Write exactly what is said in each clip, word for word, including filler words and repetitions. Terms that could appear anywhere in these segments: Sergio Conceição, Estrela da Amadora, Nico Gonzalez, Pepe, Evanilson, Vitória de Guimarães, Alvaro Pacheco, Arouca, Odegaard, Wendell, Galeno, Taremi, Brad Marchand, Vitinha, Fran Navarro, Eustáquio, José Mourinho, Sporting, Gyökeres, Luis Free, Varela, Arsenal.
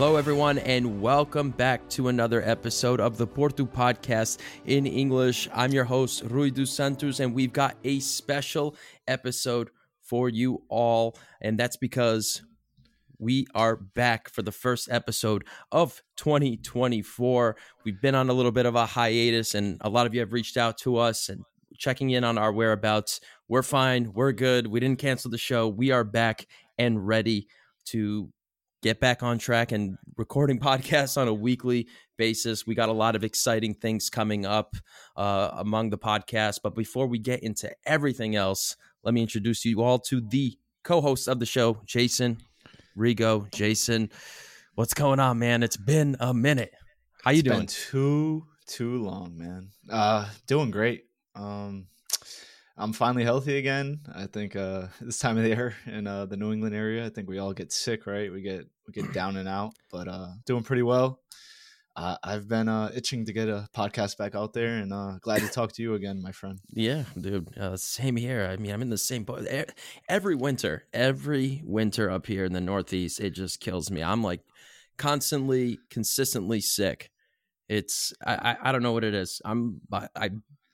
Hello, everyone, and welcome back to another episode of the Porto podcast in English. I'm your host, Rui dos Santos, and we've got a special episode for you all, and that's because we are back for the first episode of twenty twenty-four. We've been on a little bit of a hiatus, and a lot of you have reached out to us and checking in on our whereabouts. We're fine. We're good. We didn't cancel the show. We are back and ready to get back on track and recording podcasts on a weekly basis. We got a lot of exciting things coming up uh, among the podcasts. But before we get into everything else, let me introduce you all to the co-host of the show, Jason Rigo. Jason, what's going on, man? It's been a minute. How you it's doing? Been too, too long, man. Uh, doing great. Um, I'm finally healthy again. I think uh, this time of the year in uh, the New England area, I think we all get sick, right? We get we get down and out, but uh, doing pretty well. Uh, I've been uh, itching to get a podcast back out there, and uh, glad to talk to you again, my friend. Yeah, dude. Uh, same here. I mean, I'm in the same boat. Every winter, every winter up here in the Northeast, it just kills me. I'm like constantly, consistently sick. It's I I, I don't know what it is. I'm I. I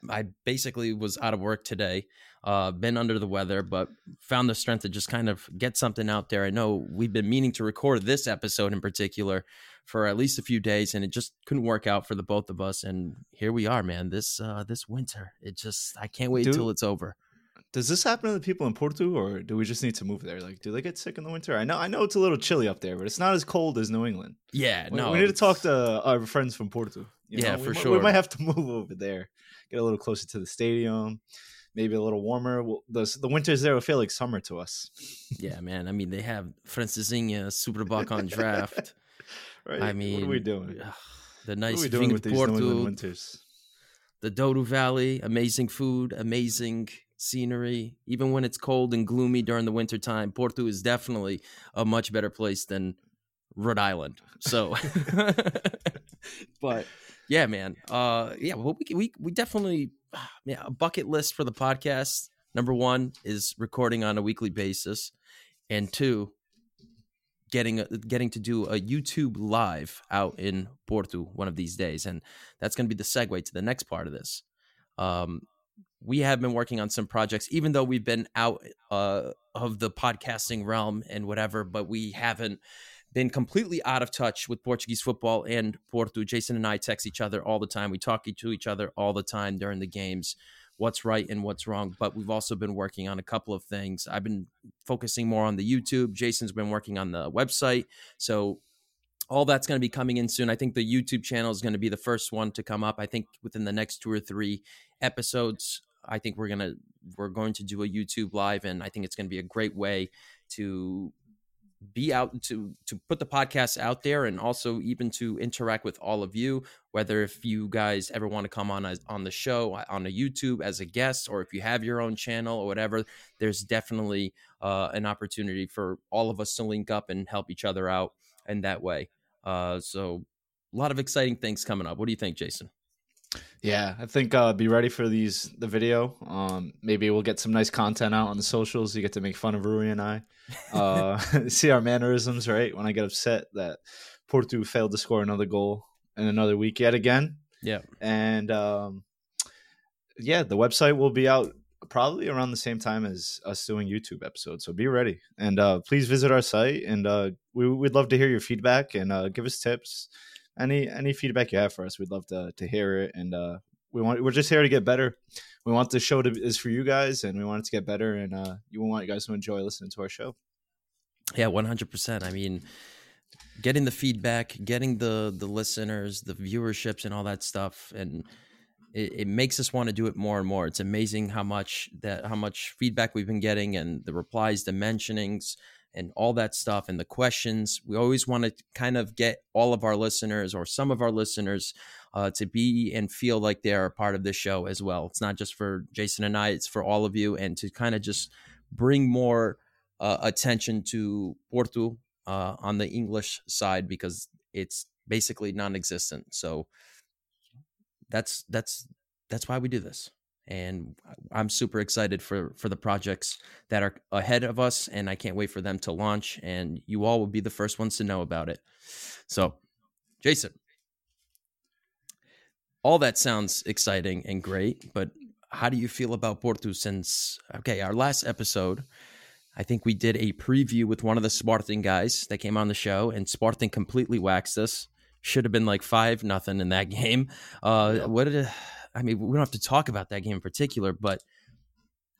I basically was out of work today, uh, been under the weather, but found the strength to just kind of get something out there. I know we've been meaning to record this episode in particular for at least a few days, and it just couldn't work out for the both of us. And here we are, man, this uh, this winter. It just, I can't wait Dude, till it's over. Does this happen to the people in Porto, or do we just need to move there? Like, do they get sick in the winter? I know I know it's a little chilly up there, but it's not as cold as New England. Yeah, we, no. We need to talk to our friends from Porto. You yeah, know, for we, sure. We might have to move over there, get a little closer to the stadium, maybe a little warmer. We'll, the, the winters there will feel like summer to us. Yeah, man. I mean, they have Francesinha, Superboc on draft. Right. I mean, what are we doing? Ugh, the nice what are we doing with these Porto, New England winters? The Douro Valley, amazing food, amazing scenery. Even when it's cold and gloomy during the wintertime, Porto is definitely a much better place than Rhode Island. So, but. Yeah, man. Uh, yeah, well, we we we definitely yeah, a bucket list for the podcast. Number one is recording on a weekly basis, and two, getting getting to do a YouTube live out in Porto one of these days, and that's going to be the segue to the next part of this. Um, we have been working on some projects, even though we've been out uh, of the podcasting realm and whatever, but we haven't been completely out of touch with Portuguese football and Porto. Jason and I text each other all the time. We talk to each other all the time during the games, what's right and what's wrong. But we've also been working on a couple of things. I've been focusing more on the YouTube. Jason's been working on the website. So all that's going to be coming in soon. I think the YouTube channel is going to be the first one to come up. I think within the next two or three episodes, I think we're going to, we're going to do a YouTube live, and I think it's going to be a great way to be out to to put the podcast out there, and also even to interact with all of you, whether if you guys ever want to come on a, on the show on a YouTube as a guest, or if you have your own channel or whatever. There's definitely uh an opportunity for all of us to link up and help each other out in that way. Uh so a lot of exciting things coming up. What do you think, Jason? Yeah, I think uh, be ready for these the video. Um, maybe we'll get some nice content out on the socials. You get to make fun of Rui and I. Uh, see our mannerisms, right? When I get upset that Porto failed to score another goal in another week yet again. Yeah. And, um, yeah, the website will be out probably around the same time as us doing YouTube episodes. So be ready. And uh, please visit our site. And uh, we, we'd love to hear your feedback, and uh, give us tips. Any any feedback you have for us, we'd love to to hear it, and uh, we want we're just here to get better. We want the show to is for you guys, and we want it to get better, and uh, you want you guys to enjoy listening to our show. Yeah, one hundred percent. I mean, getting the feedback, getting the the listeners, the viewerships, and all that stuff, and it, it makes us want to do it more and more. It's amazing how much that how much feedback we've been getting, and the replies, the mentionings, and all that stuff, and the questions. We always want to kind of get all of our listeners, or some of our listeners, uh, to be and feel like they are a part of this show as well. It's not just for Jason and I, it's for all of you, and to kind of just bring more uh, attention to Porto uh, on the English side, because it's basically non-existent. So that's, that's, that's why we do this. And I'm super excited for, for the projects that are ahead of us, and I can't wait for them to launch, and you all will be the first ones to know about it. So, Jason, all that sounds exciting and great, but how do you feel about Porto since, okay, our last episode, I think we did a preview with one of the Sporting guys that came on the show, and Sporting completely waxed us. Should have been like five nothing in that game. Uh, what did it, I mean, we don't have to talk about that game in particular, but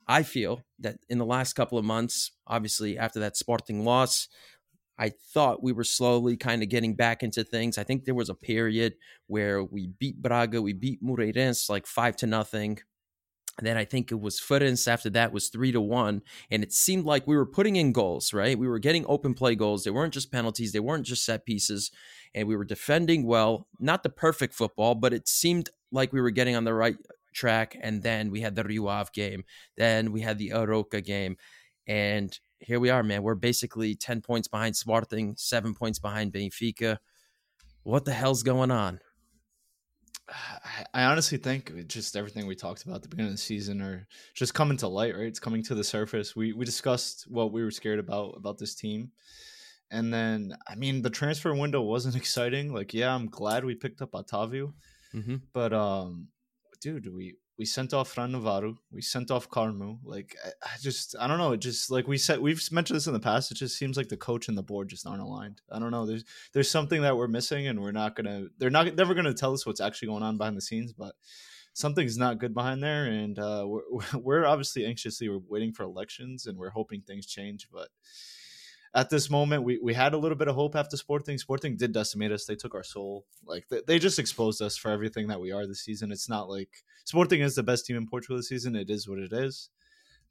I feel that in the last couple of months, obviously after that Sporting loss, I thought we were slowly kind of getting back into things. I think there was a period where we beat Braga, we beat Moreirense like five to nothing. And then I think it was Ferenc after that was three to one. And it seemed like we were putting in goals, right? We were getting open play goals. They weren't just penalties. They weren't just set pieces. And we were defending well, not the perfect football, but it seemed like we were getting on the right track. And then we had the Rio Ave game. Then we had the Arouca game. And here we are, man. We're basically ten points behind Sporting, seven points behind Benfica. What the hell's going on? I honestly think just everything we talked about at the beginning of the season are just coming to light, right? It's coming to the surface. We we discussed what we were scared about, about this team. And then, I mean, the transfer window wasn't exciting. Like, yeah, I'm glad we picked up Otávio. Mm-hmm. But, um, dude, we, we sent off Fran Navarro. We sent off Carmo. Like, I, I just, I don't know. It just, like we said, we've mentioned this in the past. It just seems like the coach and the board just aren't aligned. I don't know. There's there's something that we're missing, and we're not going to, they're not never going to tell us what's actually going on behind the scenes, but something's not good behind there. And uh, we're, we're obviously anxiously we're waiting for elections, and we're hoping things change. But at this moment, we, we had a little bit of hope after Sporting. Sporting did decimate us. They took our soul. Like they, they just exposed us for everything that we are this season. It's not like Sporting is the best team in Portugal this season. It is what it is.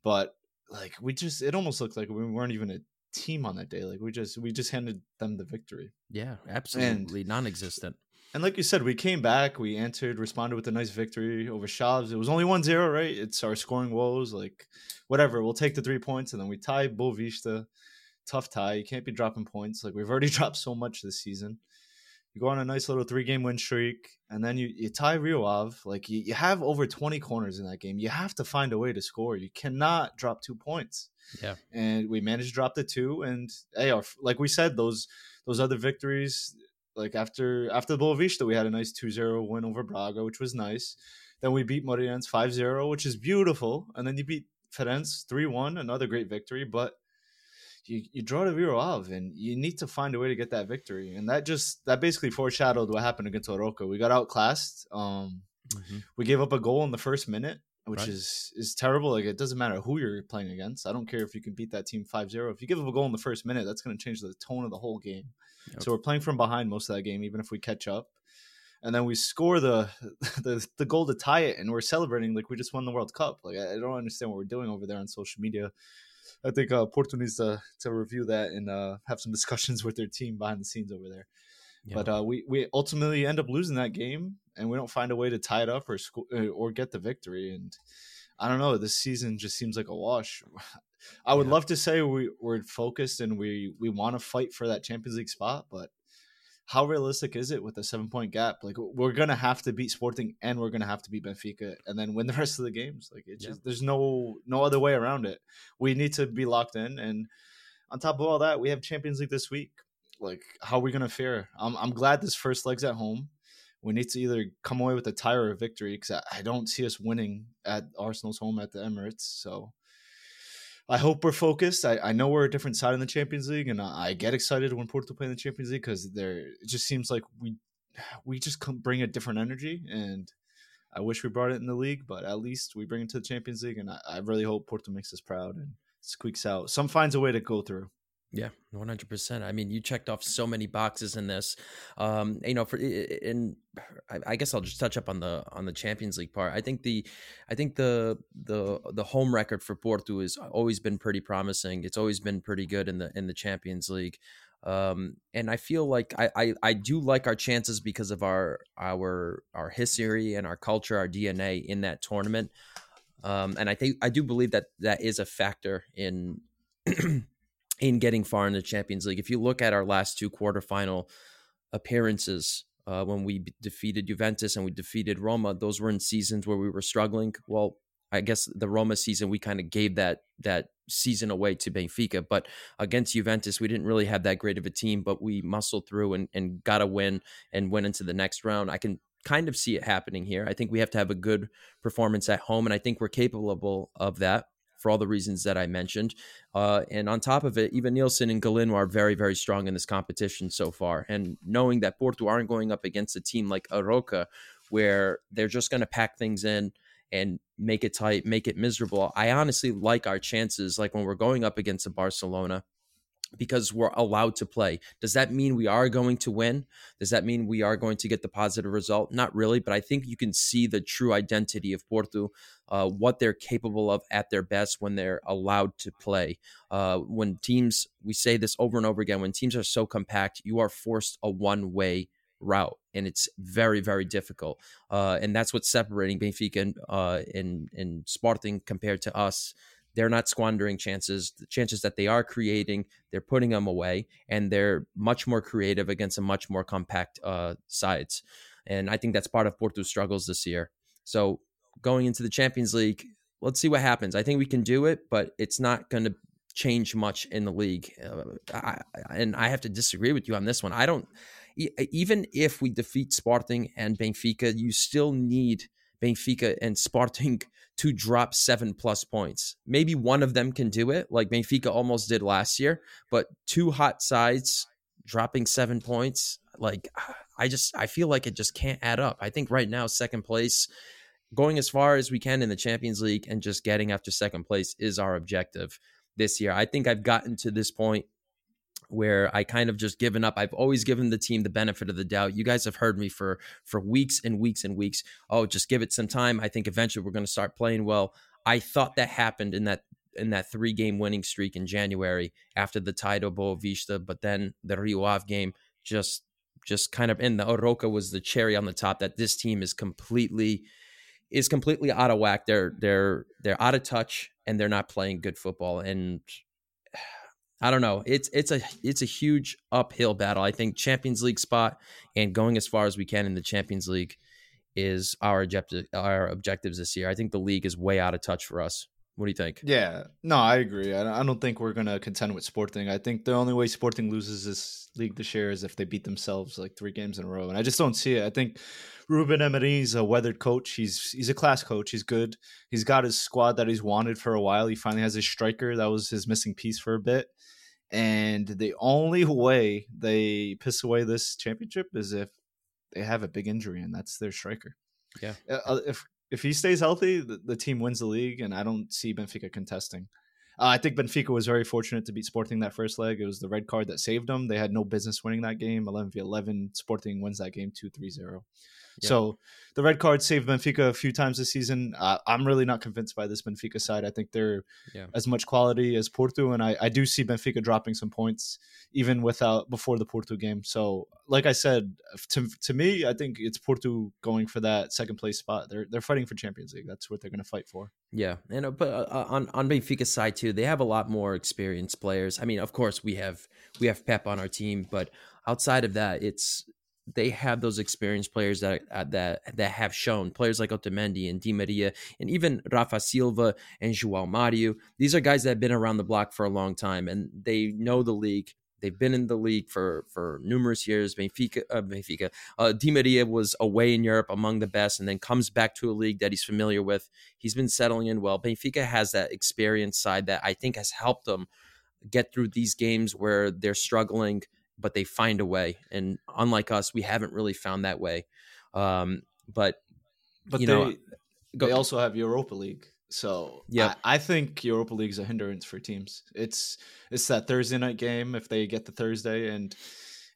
But like we just, it almost looked like we weren't even a team on that day. Like we just, we just handed them the victory. Yeah, absolutely and, non-existent. And like you said, we came back. We answered, responded with a nice victory over Chaves. It was only one zero, right? It's our scoring woes. Like whatever, we'll take the three points, and then we tie Boavista. Tough tie. You can't be dropping points. Like we've already dropped so much this season. You go on a nice little three-game win streak, and then you, you tie Rio Ave. Like you, you have over twenty corners in that game. You have to find a way to score. You cannot drop two points. Yeah. And we managed to drop the two. And hey, our, like we said, those those other victories, like after after Boavista, we had a nice two zero win over Braga, which was nice. Then we beat Moreirense five zero, which is beautiful. And then you beat Ferenc three one, another great victory. But You, you draw to Rio Ave, and you need to find a way to get that victory. And that just that basically foreshadowed what happened against Arouca. We got outclassed. Um, mm-hmm. We gave up a goal in the first minute, which right. is is terrible. Like it doesn't matter who you're playing against. I don't care if you can beat that team five zero. If you give up a goal in the first minute, that's going to change the tone of the whole game. Yep. So we're playing from behind most of that game, even if we catch up. And then we score the, the the goal to tie it, and we're celebrating like we just won the World Cup. Like I, I don't understand what we're doing over there on social media. I think uh, Porto needs to, to review that and uh, have some discussions with their team behind the scenes over there. Yeah. But uh, we, we ultimately end up losing that game, and we don't find a way to tie it up or sco- or get the victory. And I don't know. This season just seems like a wash. I would yeah. love to say we, we're focused and we, we want to fight for that Champions League spot, but how realistic is it with a seven-point gap? Like we're going to have to beat Sporting, and we're going to have to beat Benfica, and then win the rest of the games. Like it's yeah. just, there's no no other way around it. We need to be locked in, and on top of all that, we have Champions League this week. Like how are we going to fare? I'm I'm glad this first leg's at home. We need to either come away with a tie or a victory, because I, I don't see us winning at Arsenal's home at the Emirates. So I hope we're focused. I, I know we're a different side in the Champions League, and I, I get excited when Porto play in the Champions League because it just seems like we we just bring a different energy, and I wish we brought it in the league, but at least we bring it to the Champions League, and I, I really hope Porto makes us proud and squeaks out. Some finds a way to go through. Yeah, one hundred percent. I mean, you checked off so many boxes in this. Um, you know, for and I guess I'll just touch up on the on the Champions League part. I think the I think the the the home record for Porto has always been pretty promising. It's always been pretty good in the in the Champions League. Um, and I feel like I, I, I do like our chances because of our our our history and our culture, our D N A in that tournament. Um, and I think I do believe that that is a factor in in getting far in the Champions League. If you look at our last two quarterfinal appearances, uh, when we defeated Juventus and we defeated Roma, those were in seasons where we were struggling. Well, I guess the Roma season, we kind of gave that that season away to Benfica. But against Juventus, we didn't really have that great of a team, but we muscled through and, and got a win and went into the next round. I can kind of see it happening here. I think we have to have a good performance at home, and I think we're capable of that for all the reasons that I mentioned. Uh, and on top of it, even Evanilson and Galeno are very, very strong in this competition so far. And knowing that Porto aren't going up against a team like Arouca, where they're just going to pack things in and make it tight, make it miserable. I honestly like our chances, like when we're going up against a Barcelona, because we're allowed to play. Does that mean we are going to win? Does that mean we are going to get the positive result? Not really, but I think you can see the true identity of Porto, uh, what they're capable of at their best when they're allowed to play. Uh, when teams, we say this over and over again, when teams are so compact, you are forced a one-way route, and it's very, very difficult. Uh, and that's what's separating Benfica and, uh, and, and Sporting compared to us. They're not squandering chances. The chances that they are creating, they're putting them away, and they're much more creative against a much more compact uh, sides. And I think that's part of Porto's struggles this year. So going into the Champions League, let's see what happens. I think we can do it, but it's not going to change much in the league. Uh, I, and I have to disagree with you on this one. I don't, e- even if we defeat Sporting and Benfica, you still need Benfica and Sporting to drop seven plus points. Maybe one of them can do it, like Benfica almost did last year, but two hot sides dropping seven points, like I just, I feel like it just can't add up. I think right now, second place, going as far as we can in the Champions League and just getting after second place is our objective this year. I think I've gotten to this point where I kind of just given up. I've always given the team the benefit of the doubt. You guys have heard me for for weeks and weeks and weeks. Oh, just give it some time. I think eventually we're going to start playing well. I thought that happened in that in that three-game winning streak in January after the tie to Boavista, but then the Rio Ave game just just kind of, and the Arouca was the cherry on the top, that this team is completely is completely out of whack. They're they're they're out of touch, and they're not playing good football. And I don't know. It's it's a it's a huge uphill battle. I think Champions League spot and going as far as we can in the Champions League is our objective, our objectives this year. I think the league is way out of touch for us. What do you think? Yeah, no, I agree. I don't think we're gonna contend with Sporting. I think the only way Sporting loses this league this year is if they beat themselves like three games in a row, and I just don't see it. I think Ruben Emery is a weathered coach. He's he's a class coach. He's good. He's got his squad that he's wanted for a while. He finally has his striker that was his missing piece for a bit. And the only way they piss away this championship is if they have a big injury, and that's their striker. Yeah. Uh, if if he stays healthy, the, the team wins the league, and I don't see Benfica contesting. Uh, I think Benfica was very fortunate to beat Sporting that first leg. It was the red card that saved them. They had no business winning that game. eleven v eleven, Sporting wins that game two three zero. Yeah. So the red card saved Benfica a few times this season. Uh, I'm really not convinced by this Benfica side. I think they're yeah. as much quality as Porto, and I, I do see Benfica dropping some points even without before the Porto game. So, like I said, to to me, I think it's Porto going for that second place spot. They're they're fighting for Champions League. That's what they're going to fight for. Yeah, and but uh, on on Benfica's side too, they have a lot more experienced players. I mean, of course we have we have Pepe on our team, but outside of that, it's. They have those experienced players that that that have shown, players like Otamendi and Di Maria and even Rafa Silva and João Mário. These are guys that have been around the block for a long time, and they know the league. They've been in the league for, for numerous years. Benfica, uh, Benfica, uh, Di Maria was away in Europe among the best, and then comes back to a league that he's familiar with. He's been settling in well. Benfica has that experienced side that I think has helped them get through these games where they're struggling, but they find a way. And unlike us, we haven't really found that way. Um, but but you they, know, go, they also have Europa League. So yeah. I, I think Europa League is a hindrance for teams. It's it's that Thursday night game if they get the Thursday, and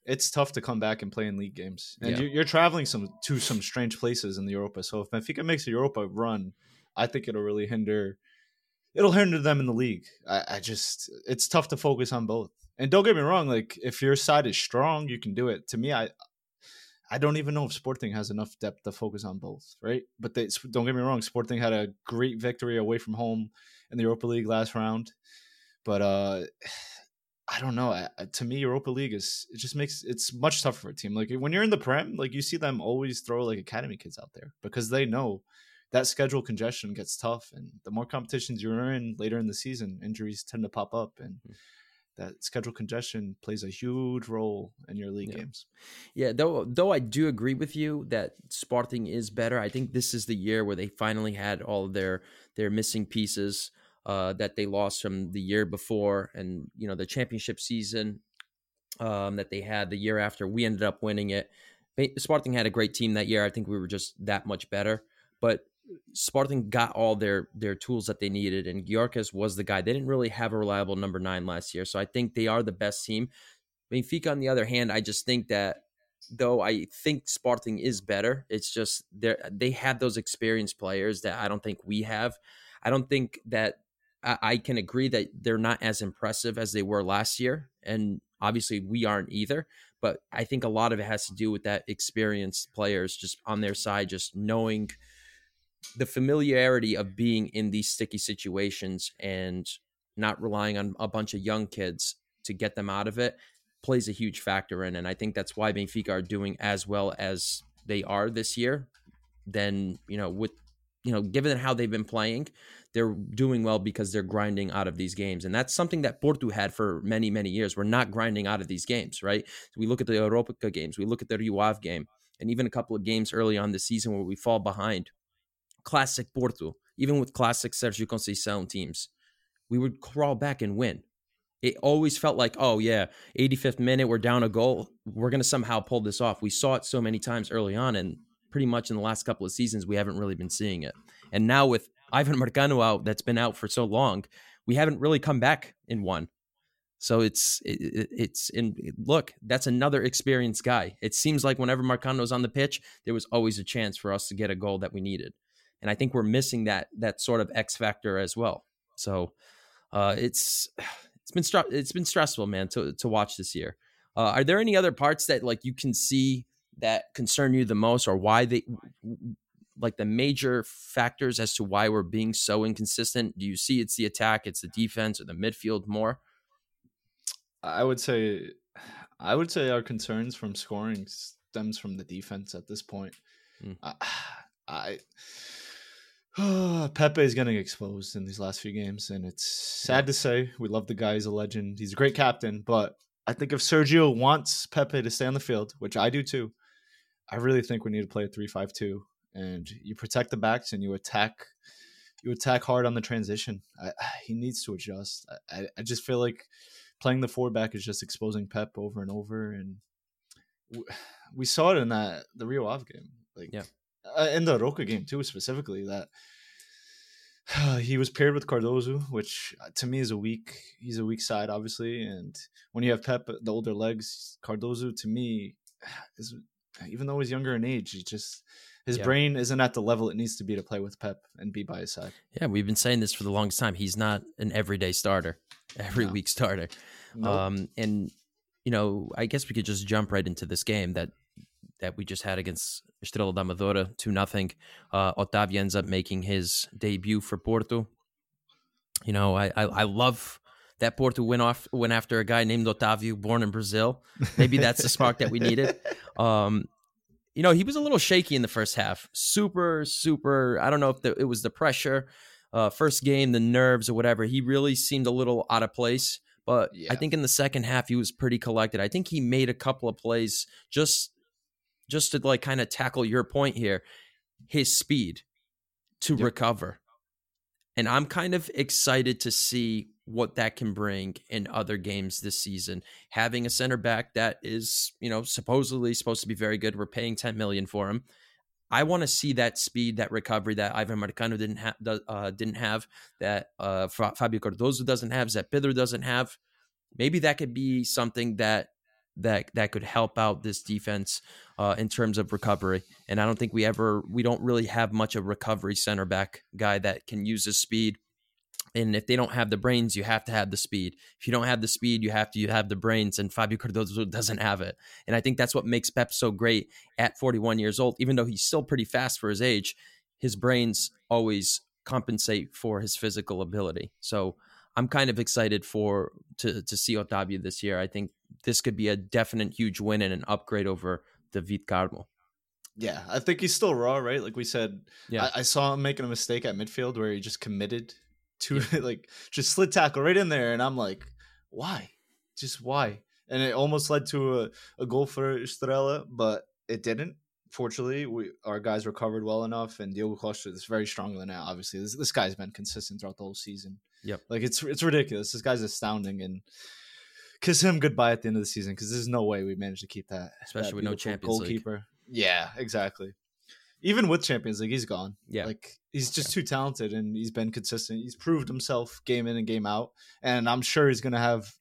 it's tough to come back and play in league games. And yeah. you're, you're traveling some to some strange places in the Europa. So if Benfica makes a Europa run, I think it'll really hinder it'll hinder them in the league. I, I just it's tough to focus on both. And don't get me wrong, like if your side is strong, you can do it. To me, I I don't even know if Sporting has enough depth to focus on both, right? But they, don't get me wrong, Sporting had a great victory away from home in the Europa League last round. But uh, I don't know. I, to me, Europa League is it just makes it's much tougher for a team. Like when you're in the Prem, like you see them always throw like academy kids out there because they know that schedule congestion gets tough, and the more competitions you're in later in the season, injuries tend to pop up, and that schedule congestion plays a huge role in your league yeah. games. Yeah, though though I do agree with you that Sporting is better. I think this is the year where they finally had all of their, their missing pieces uh, that they lost from the year before, and you know the championship season um, that they had the year after. We ended up winning it. Sporting had a great team that year. I think we were just that much better, but Sporting got all their their tools that they needed, and Gyökeres was the guy. They didn't really have a reliable number nine last year, so I think they are the best team. Benfica, on the other hand, I just think that, though I think Sporting is better, it's just they they have those experienced players that I don't think we have. I don't think that I, I can agree that they're not as impressive as they were last year, and obviously we aren't either. But I think a lot of it has to do with that experienced players just on their side, just knowing the familiarity of being in these sticky situations and not relying on a bunch of young kids to get them out of it plays a huge factor in. And I think that's why Benfica are doing as well as they are this year. Then, you know, with, you know, given how they've been playing, they're doing well because they're grinding out of these games. And that's something that Porto had for many, many years. We're not grinding out of these games, right? So we look at the Arouca games, we look at the Rio Ave game, and even a couple of games early on the season where we fall behind. Classic Porto, even with classic Sergio Conceição teams, we would crawl back and win. It always felt like, oh yeah, eighty-fifth minute, we're down a goal. We're going to somehow pull this off. We saw it so many times early on, and pretty much in the last couple of seasons, we haven't really been seeing it. And now with Ivan Marcano out, that's been out for so long, we haven't really come back in one. So it's, it, it's in look, that's another experienced guy. It seems like whenever Marcano's on the pitch, there was always a chance for us to get a goal that we needed. And I think we're missing that that sort of X factor as well. So uh, it's it's been stru- it's been stressful, man, to to watch this year. Uh, are there any other parts that like you can see that concern you the most, or why they like the major factors as to why we're being so inconsistent? Do you see it's the attack, it's the defense, or the midfield more? I would say I would say our concerns from scoring stems from the defense at this point. Mm. Uh, I. Pepe is getting exposed in these last few games, and it's sad to say. We love the guy. He's a legend. He's a great captain, but I think if Sergio wants Pepe to stay on the field, which I do too, I really think we need to play a three five two, and you protect the backs and you attack you attack hard on the transition. I, he needs to adjust. I, I just feel like playing the four back is just exposing Pep over and over, and we, we saw it in that the Rio Ave game. Like, yeah. Uh, in the Arouca game too, specifically, that uh, he was paired with Cardozo, which uh, to me is a weak. He's a weak side, obviously, and when you have Pep, the older legs, Cardozo to me is, even though he's younger in age, he just his yeah. brain isn't at the level it needs to be to play with Pep and be by his side. Yeah, we've been saying this for the longest time. He's not an everyday starter, every no. week starter, nope. um, and you know, I guess we could just jump right into this game that. that we just had against Estrela da Amadora, two nothing. Uh, Otávio ends up making his debut for Porto. You know, I I, I love that Porto went, off, went after a guy named Otávio, born in Brazil. Maybe that's the spark that we needed. Um, you know, he was a little shaky in the first half. Super, super, I don't know if the, it was the pressure. Uh, first game, the nerves or whatever. He really seemed a little out of place. But yeah. I think in the second half, he was pretty collected. I think he made a couple of plays just... just to like kind of tackle your point here, his speed to yep. recover. And I'm kind of excited to see what that can bring in other games this season. Having a center back that is, you know, supposedly supposed to be very good. We're paying ten million dollars for him. I want to see that speed, that recovery that Ivan Marcano didn't, ha- uh, didn't have, that uh, Fabio Cardozo doesn't have, that Pedro doesn't have. Maybe that could be something that that that could help out this defense uh, in terms of recovery. And I don't think we ever, we don't really have much of a recovery center back guy that can use his speed. And if they don't have the brains, you have to have the speed. If you don't have the speed, you have to you have the brains, and Fabio Cardozo doesn't have it. And I think that's what makes Pep so great at forty-one years old, even though he's still pretty fast for his age, his brains always compensate for his physical ability. So I'm kind of excited for to, to see Otávio this year. I think this could be a definite huge win and an upgrade over David Carmo. Yeah, I think he's still raw, right? Like we said, yeah. I, I saw him making a mistake at midfield where he just committed to yeah. like just slid tackle right in there. And I'm like, why? Just why? And it almost led to a, a goal for Estrela, but it didn't. Fortunately, we our guys recovered well enough, and Diogo Costa is very strong than now. Obviously, this this guy's been consistent throughout the whole season. Yep, like it's it's ridiculous. This guy's astounding, and kiss him goodbye at the end of the season because there's no way we managed to keep that, especially that with no Champions goalkeeper. League. Yeah, exactly. Even with Champions League, he's gone. Yeah, like he's just yeah. too talented, and he's been consistent. He's proved himself game in and game out, and I'm sure he's gonna have.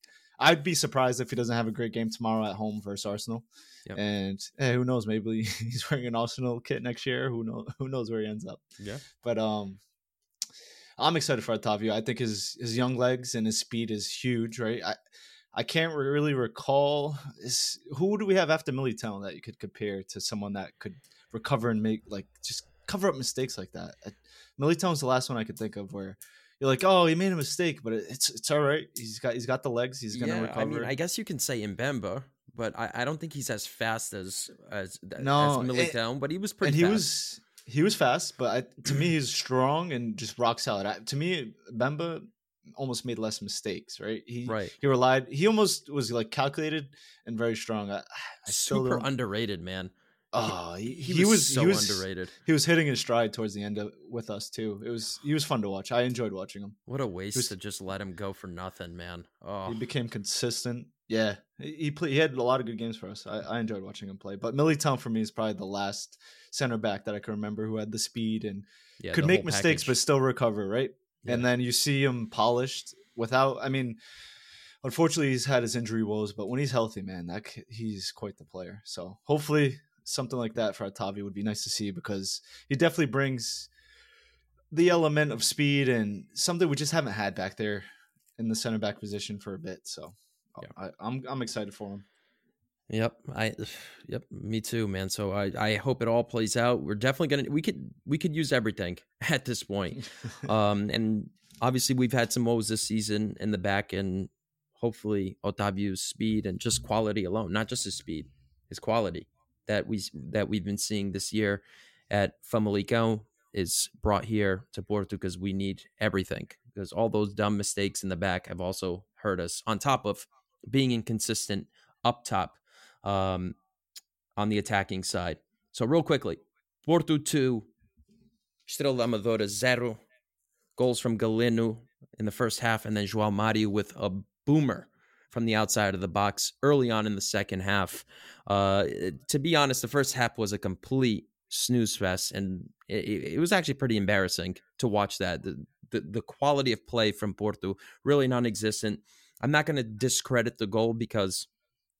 I'd be surprised if he doesn't have a great game tomorrow at home versus Arsenal. Yep. And hey, who knows? Maybe he's wearing an Arsenal kit next year. Who knows? Who knows where he ends up? Yeah. But um, I'm excited for Otávio. I think his his young legs and his speed is huge, right? I I can't really recall is, who do we have after Militão that you could compare to someone that could recover and make like just cover up mistakes like that. Militão's the last one I could think of where. You're like, oh, he made a mistake, but it's it's all right. He's got he's got the legs. He's gonna yeah, recover. I mean, I guess you can say Mbemba, but I, I don't think he's as fast as as, no, as Militão. It, but he was pretty. And fast. he was he was fast, but I, to me, he's strong and just rock solid. I, to me, Mbemba almost made less mistakes. Right? He right. he relied. He almost was like calculated and very strong. I, I still Super don't... underrated, man. Oh, he, he, he was, was so he was, underrated. He was hitting his stride towards the end of, with us too. It was he was fun to watch. I enjoyed watching him. What a waste was, to just let him go for nothing, man. Oh, he became consistent. Yeah, he he, play, he had a lot of good games for us. I, I enjoyed watching him play. But Militão for me is probably the last center back that I can remember who had the speed and yeah, could make mistakes package. But still recover, right? Yeah. And then you see him polished without. I mean. Unfortunately, he's had his injury woes, but when he's healthy, man, that he's quite the player. So hopefully. Something like that for Otávio would be nice to see because he definitely brings the element of speed and something we just haven't had back there in the center back position for a bit. So yeah. I, I'm I'm excited for him. Yep, I yep, me too, man. So I, I hope it all plays out. We're definitely gonna we could we could use everything at this point. um, and obviously we've had some woes this season in the back, and hopefully Otávio's speed and just quality alone, not just his speed, his quality. That we that we've been seeing this year at Famalicão is brought here to Porto because we need everything because all those dumb mistakes in the back have also hurt us. On top of being inconsistent up top, um, on the attacking side. So real quickly, Porto two, Estrela da Amadora zero, goals from Galeno in the first half, and then João Mário with a boomer from the outside of the box early on in the second half. Uh, to be honest, the first half was a complete snooze fest, and it, it was actually pretty embarrassing to watch that. The, the, the quality of play from Porto, really non-existent. I'm not going to discredit the goal because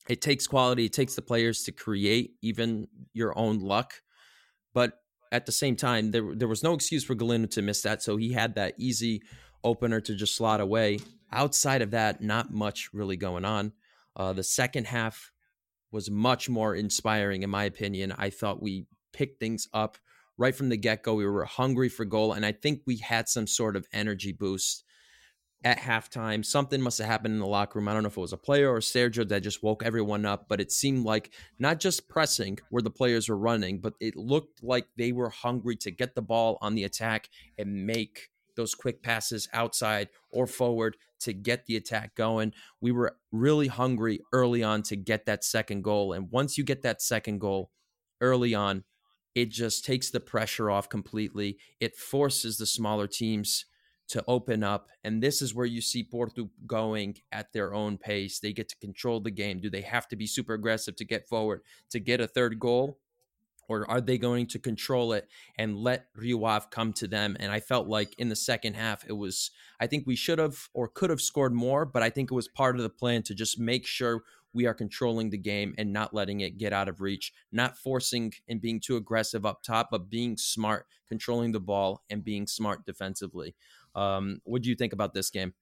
it takes quality, it takes the players to create even your own luck. But at the same time, there, there was no excuse for Galeno to miss that, so he had that easy opener to just slot away. Outside of that, not much really going on. Uh, the second half was much more inspiring, in my opinion. I thought we picked things up right from the get-go. We were hungry for goal, and I think we had some sort of energy boost at halftime. Something must have happened in the locker room. I don't know if it was a player or Sergio that just woke everyone up, but it seemed like not just pressing where the players were running, but it looked like they were hungry to get the ball on the attack and make those quick passes outside or forward to get the attack going. We were really hungry early on to get that second goal. And once you get that second goal early on, it just takes the pressure off completely. It forces the smaller teams to open up. And this is where you see Porto going at their own pace. They get to control the game. Do they have to be super aggressive to get forward, to get a third goal? Or are they going to control it and let Rio Ave come to them? And I felt like in the second half, it was, I think we should have or could have scored more, but I think it was part of the plan to just make sure we are controlling the game and not letting it get out of reach, not forcing and being too aggressive up top, but being smart, controlling the ball and being smart defensively. Um, what do you think about this game?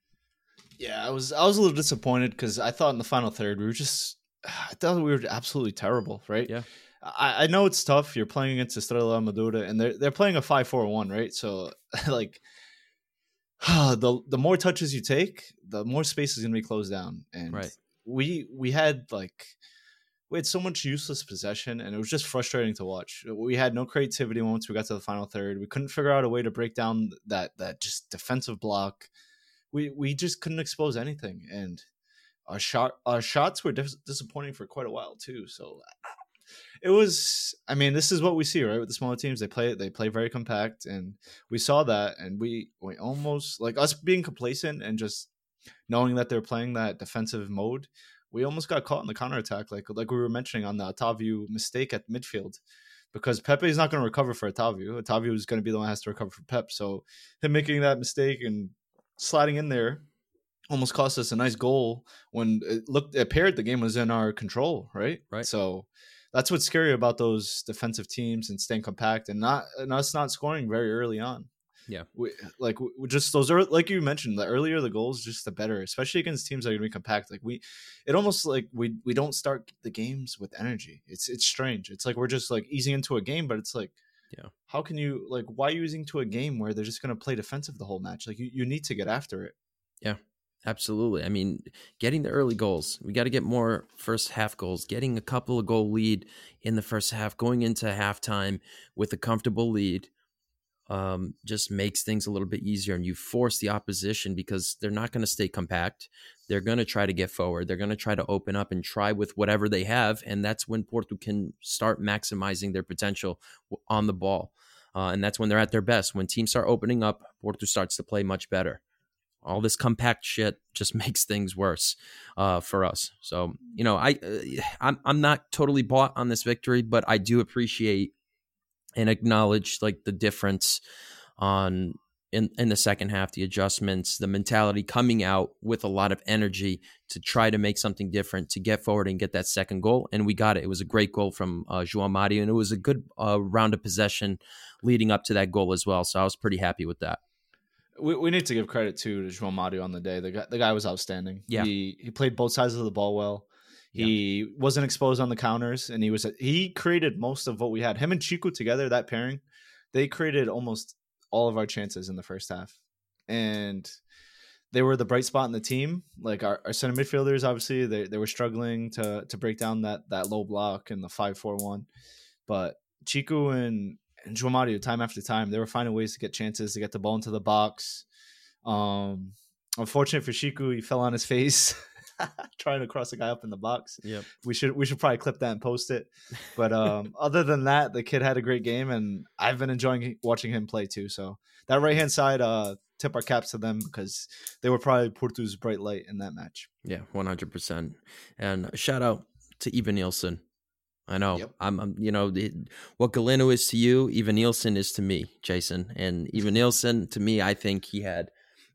Yeah, I was, I was a little disappointed because I thought in the final third, we were just, I thought we were absolutely terrible, right? Yeah. I know it's tough. You're playing against Estrela Amadora, and they're they're playing a five four one, right? So, like, the the more touches you take, the more space is going to be closed down. And right. we we had like we had so much useless possession, and it was just frustrating to watch. We had no creativity once we got to the final third. We couldn't figure out a way to break down that that just defensive block. We we just couldn't expose anything, and our shot our shots were dis- disappointing for quite a while too. So it was. I mean, this is what we see, right? With the smaller teams, they play they play very compact, and we saw that, and we we almost like us being complacent and just knowing that they're playing that defensive mode. We almost got caught in the counterattack, like like we were mentioning on the Otávio mistake at midfield, because Pepe is not going to recover for Otávio. Otávio is going to be the one that has to recover for Pep. So him making that mistake and sliding in there almost cost us a nice goal when it looked it appeared the game was in our control, right? Right. So that's what's scary about those defensive teams and staying compact and not and us not scoring very early on. Yeah, we, like we just those are like you mentioned. The earlier the goals, just the better, especially against teams that are going to be compact. Like we, it almost like we we don't start the games with energy. It's it's strange. It's like we're just like easing into a game, but it's like, yeah, how can you like why are you easing into a game where they're just going to play defensive the whole match? Like you, you need to get after it. Yeah, absolutely. I mean, getting the early goals, we got to get more first half goals. Getting a couple of goal lead in the first half, going into halftime with a comfortable lead. Um, just makes things a little bit easier, and you force the opposition because they're not going to stay compact. They're going to try to get forward. They're going to try to open up and try with whatever they have, and that's when Porto can start maximizing their potential on the ball. Uh, and that's when they're at their best. When teams start opening up, Porto starts to play much better. All this compact shit just makes things worse uh, for us. So, you know, I, uh, I'm I'm not totally bought on this victory, but I do appreciate and acknowledge like the difference on in, in the second half, the adjustments, the mentality coming out with a lot of energy to try to make something different, to get forward and get that second goal. And we got it. It was a great goal from uh, João Mário, and it was a good uh, round of possession leading up to that goal as well. So I was pretty happy with that. We we need to give credit too to João Mário on the day. The guy, the guy was outstanding. Yeah. He, he played both sides of the ball well. He yeah. wasn't exposed on the counters, and he was he created most of what we had. Him and Chico together, that pairing, they created almost all of our chances in the first half. And they were the bright spot in the team. Like our, our center midfielders, obviously, they, they were struggling to to break down that that low block in the five four one. But Chico and, and João Mário, time after time, they were finding ways to get chances, to get the ball into the box. Um, unfortunate for Chico, he fell on his face. Trying to cross a guy up in the box. Yeah, we should we should probably clip that and post it. But um, other than that, the kid had a great game, and I've been enjoying watching him play too. So that right hand side, uh, tip our caps to them because they were probably Porto's bright light in that match. Yeah, one hundred percent. And shout out to Evanilson. I know. Yep. I'm, I'm. You know it, what Galeno is to you, Evanilson is to me, Jason. And Evanilson to me, I think he had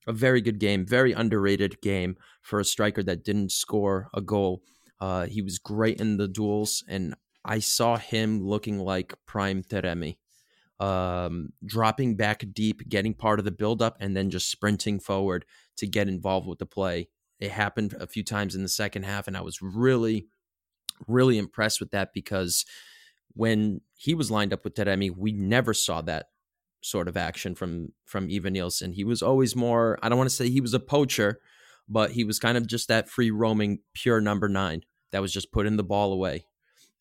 a very good game, very underrated game for a striker that didn't score a goal. Uh, he was great in the duels, and I saw him looking like prime Taremi, um, dropping back deep, getting part of the buildup, and then just sprinting forward to get involved with the play. It happened a few times in the second half, and I was really, really impressed with that because when he was lined up with Taremi, we never saw that sort of action from from Evanilson. He was always more, I don't want to say he was a poacher, but he was kind of just that free roaming pure number nine that was just putting the ball away.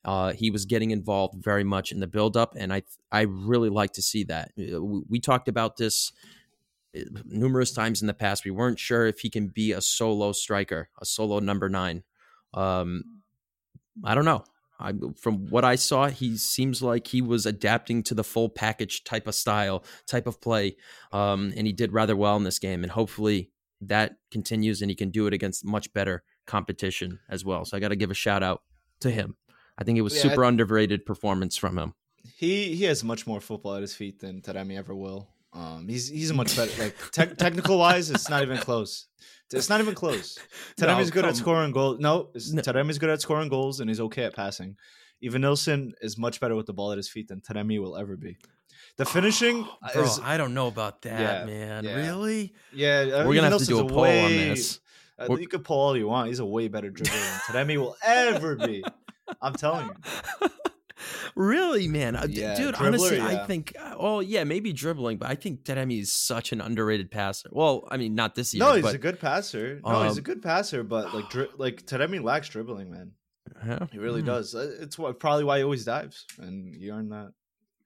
Uh, he was getting involved very much in the buildup, and I I really like to see that. We talked about this numerous times in the past. We weren't sure if he can be a solo striker, a solo number nine. Um, I don't know. I, from what I saw, he seems like he was adapting to the full package type of style, type of play, um, and he did rather well in this game. And hopefully that continues and he can do it against much better competition as well. So I got to give a shout out to him. I think it was yeah, super I, underrated performance from him. He he has much more football at his feet than Taremi ever will. Um, he's he's a much better like te- technical wise. It's not even close. It's not even close. Taremi's no, good at scoring goals. No, no. Taremi's good at scoring goals, and he's okay at passing. Evanilson is much better with the ball at his feet than Taremi will ever be. The finishing, oh, bro, is, I don't know about that, yeah, man. Yeah. Really? Yeah, we're I mean, gonna have Nelson's to do a, a poll way, on this. Uh, you could poll all you want. He's a way better dribbler than Taremi will ever be. I'm telling you. Really, man, yeah, dude. Dribbler, honestly, yeah. I think. Oh, yeah, maybe dribbling, but I think Taremi is such an underrated passer. Well, I mean, not this year. No, he's but, a good passer. No, um, he's a good passer, but like, dri- like Taremi lacks dribbling, man. Yeah. He really mm. does. It's what, probably why he always dives, and you earn that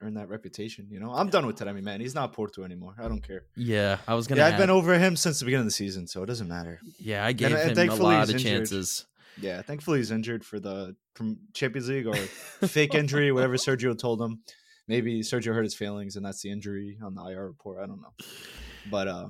earn that reputation. You know, I'm yeah. done with Taremi, man. He's not Porto anymore. I don't care. Yeah, I was gonna. Yeah, add... I've been over him since the beginning of the season, so it doesn't matter. Yeah, I gave and, him and a lot of chances. Yeah, thankfully he's injured for the Champions League or fake injury, whatever Sergio told him. Maybe Sergio hurt his feelings, and that's the injury on the I R report. I don't know, but uh,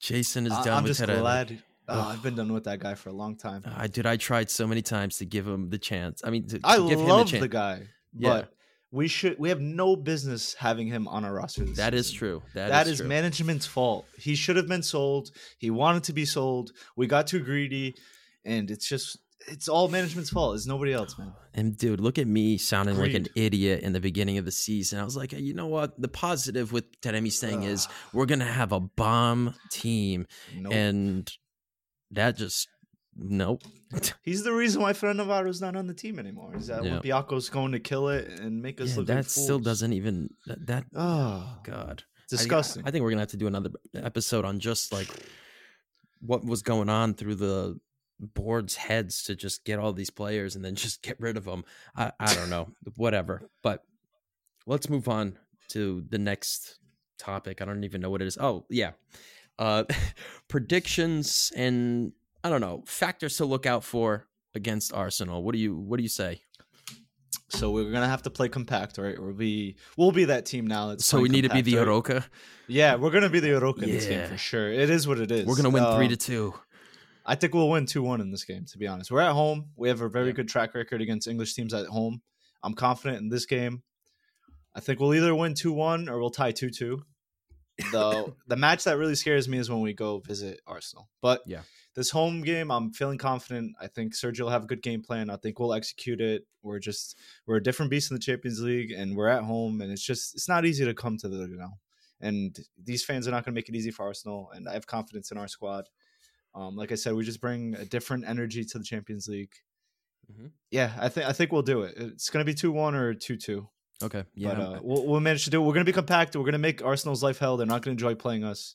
Jason is I- done. I'm with just Taremi. glad. Oh, I've been done with that guy for a long time. Uh, dude, I tried so many times to give him the chance. I mean, to, to I give him the chance. I love the guy, yeah. but we should. We have no business having him on our roster. This that season. is true. That, that is, is true. Management's fault. He should have been sold. He wanted to be sold. We got too greedy, and it's just it's all management's fault. It's nobody else, man. And dude, look at me sounding Greed. like an idiot in the beginning of the season. I was like, hey, you know what? The positive with Taremi's thing uh, is we're gonna have a bomb team, nope. and That just, nope. He's the reason why Fran Navarro is not on the team anymore. Is that yeah. Olympiacos going to kill it and make us yeah, look like fools? That still doesn't even, that, that oh God. Disgusting. I, I think we're going to have to do another episode on just like what was going on through the board's heads to just get all these players and then just get rid of them. I, I don't know, whatever. But let's move on to the next topic. I don't even know what it is. Oh, yeah. Uh, predictions and I don't know factors to look out for against Arsenal. What do you what do you say? So we're gonna have to play compact, right? We'll be we'll be that team now. That's so we need compact, to be the Arouca. Right? Yeah, we're gonna be the Arouca in yeah. this game for sure. It is what it is. We're gonna win um, three to two. I think we'll win two one in this game. To be honest, we're at home. We have a very yeah. good track record against English teams at home. I'm confident in this game. I think we'll either win two one or we'll tie two two. Though the match that really scares me is when we go visit Arsenal. But yeah, this home game, I'm feeling confident. I think Sergio will have a good game plan. I think we'll execute it. We're just we're a different beast in the Champions League, and we're at home, and it's just it's not easy to come to the you know. And these fans are not going to make it easy for Arsenal. And I have confidence in our squad. Um, like I said, we just bring a different energy to the Champions League. Mm-hmm. Yeah, I think I think we'll do it. It's going to be two one or two two. Okay. Yeah. But, uh, we'll, we'll manage to do it. We're going to be compact. We're going to make Arsenal's life hell. They're not going to enjoy playing us.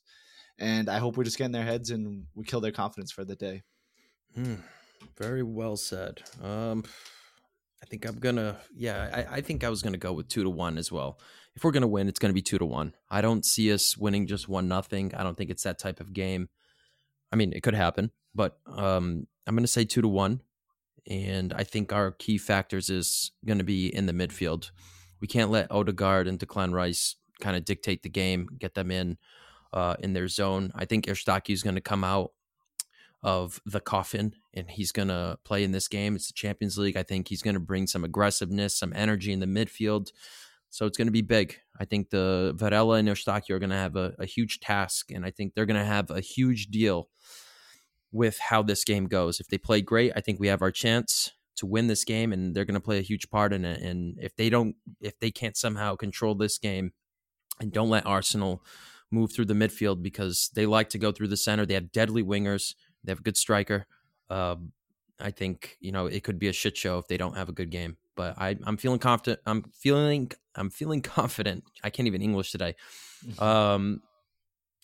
And I hope we just get in their heads and we kill their confidence for the day. Mm, very well said. Um, I think I'm going to, yeah, I, I think I was going to go with two to one as well. If we're going to win, it's going to be two to one. I don't see us winning just one nothing. I don't think it's that type of game. I mean, it could happen, but um, I'm going to say two to one. And I think our key factors is going to be in the midfield. We can't let Odegaard and Declan Rice kind of dictate the game, get them in uh, in their zone. I think Eustáquio is going to come out of the coffin, and he's going to play in this game. It's the Champions League. I think he's going to bring some aggressiveness, some energy in the midfield. So it's going to be big. I think the Varela and Eustáquio are going to have a, a huge task, and I think they're going to have a huge deal with how this game goes. If they play great, I think we have our chance to win this game, and they're going to play a huge part in it. And if they don't, if they can't somehow control this game and don't let Arsenal move through the midfield, because they like to go through the center, they have deadly wingers, they have a good striker. Um, I think, you know, it could be a shit show if they don't have a good game, but I, I'm feeling confident. I'm feeling, I'm feeling confident. I can't even English today. Um,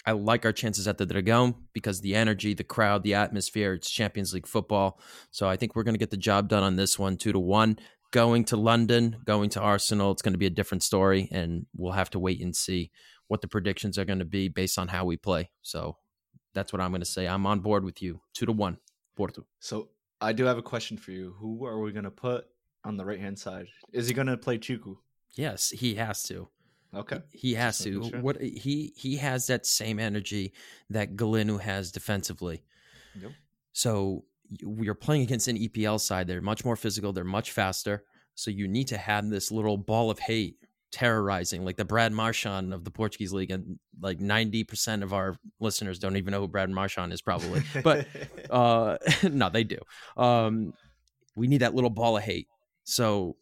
I like our chances at the Dragão because the energy, the crowd, the atmosphere, it's Champions League football. So I think we're going to get the job done on this one, two to one. Going to London, going to Arsenal, it's going to be a different story, and we'll have to wait and see what the predictions are going to be based on how we play. So that's what I'm going to say. I'm on board with you. Two to one, Porto. So I do have a question for you. Who are we going to put on the right-hand side? Is he going to play Chuku? Yes, he has to. Okay, he has to. Sure. What he he has that same energy that Galeno has defensively. Yep. So you're playing against an E P L side. They're much more physical. They're much faster. So you need to have this little ball of hate terrorizing, like the Brad Marchand of the Portuguese league. And like ninety percent of our listeners don't even know who Brad Marchand is, probably. But uh, no, they do. Um, we need that little ball of hate. So.